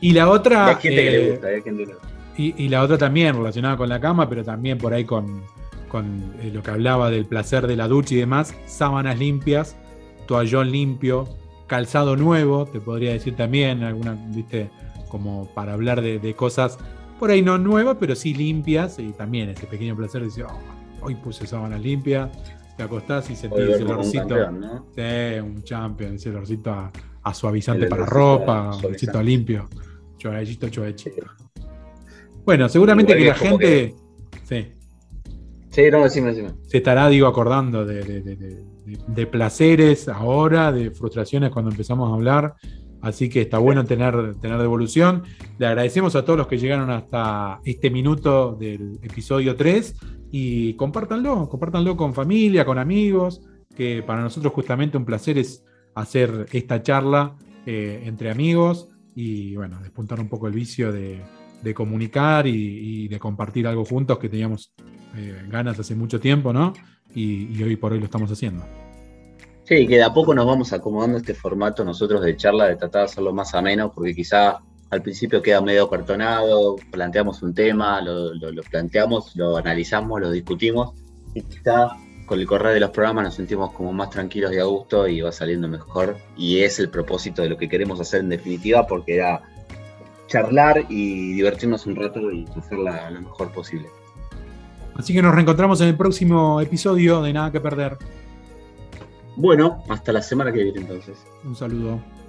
Y la otra... Hay gente eh, que le gusta, hay gente que le gusta. Y, y la otra también relacionada con la cama, pero también por ahí con, con eh, lo que hablaba del placer de la ducha y demás. Sábanas limpias, toallón limpio, calzado nuevo, te podría decir también, alguna, viste, como para hablar de, de cosas... Por ahí no nuevas, pero sí limpias, y también ese pequeño placer de decir, oh, hoy puse sábanas limpias, te acostás y sentís el olorcito. Un campeón, ¿no? Sí, un champion, ese olorcito a, a suavizante para ropa, suavecito limpio, chovechito, chovechito. Bueno, seguramente que la gente que... Sí. Sí, no, decime, decime. Se estará, digo, acordando de, de, de, de, de placeres ahora, de frustraciones cuando empezamos a hablar. Así que está bueno tener, tener devolución. Le agradecemos a todos los que llegaron hasta este minuto del episodio tres y compártanlo, compártanlo con familia, con amigos, que para nosotros justamente un placer es hacer esta charla eh, entre amigos y, bueno, despuntar un poco el vicio de, de comunicar y, y de compartir algo juntos que teníamos eh, ganas hace mucho tiempo, ¿no? Y, y hoy por hoy lo estamos haciendo. Sí, que de a poco nos vamos acomodando este formato nosotros de charla, de tratar de hacerlo más ameno, porque quizá al principio queda medio cartonado, planteamos un tema, lo, lo, lo planteamos, lo analizamos, lo discutimos, y quizá con el correr de los programas nos sentimos como más tranquilos y a gusto y va saliendo mejor, y es el propósito de lo que queremos hacer en definitiva, porque era charlar y divertirnos un rato y hacerla lo mejor posible. Así que nos reencontramos en el próximo episodio de Nada que Perder. Bueno, hasta la semana que viene entonces. Un saludo.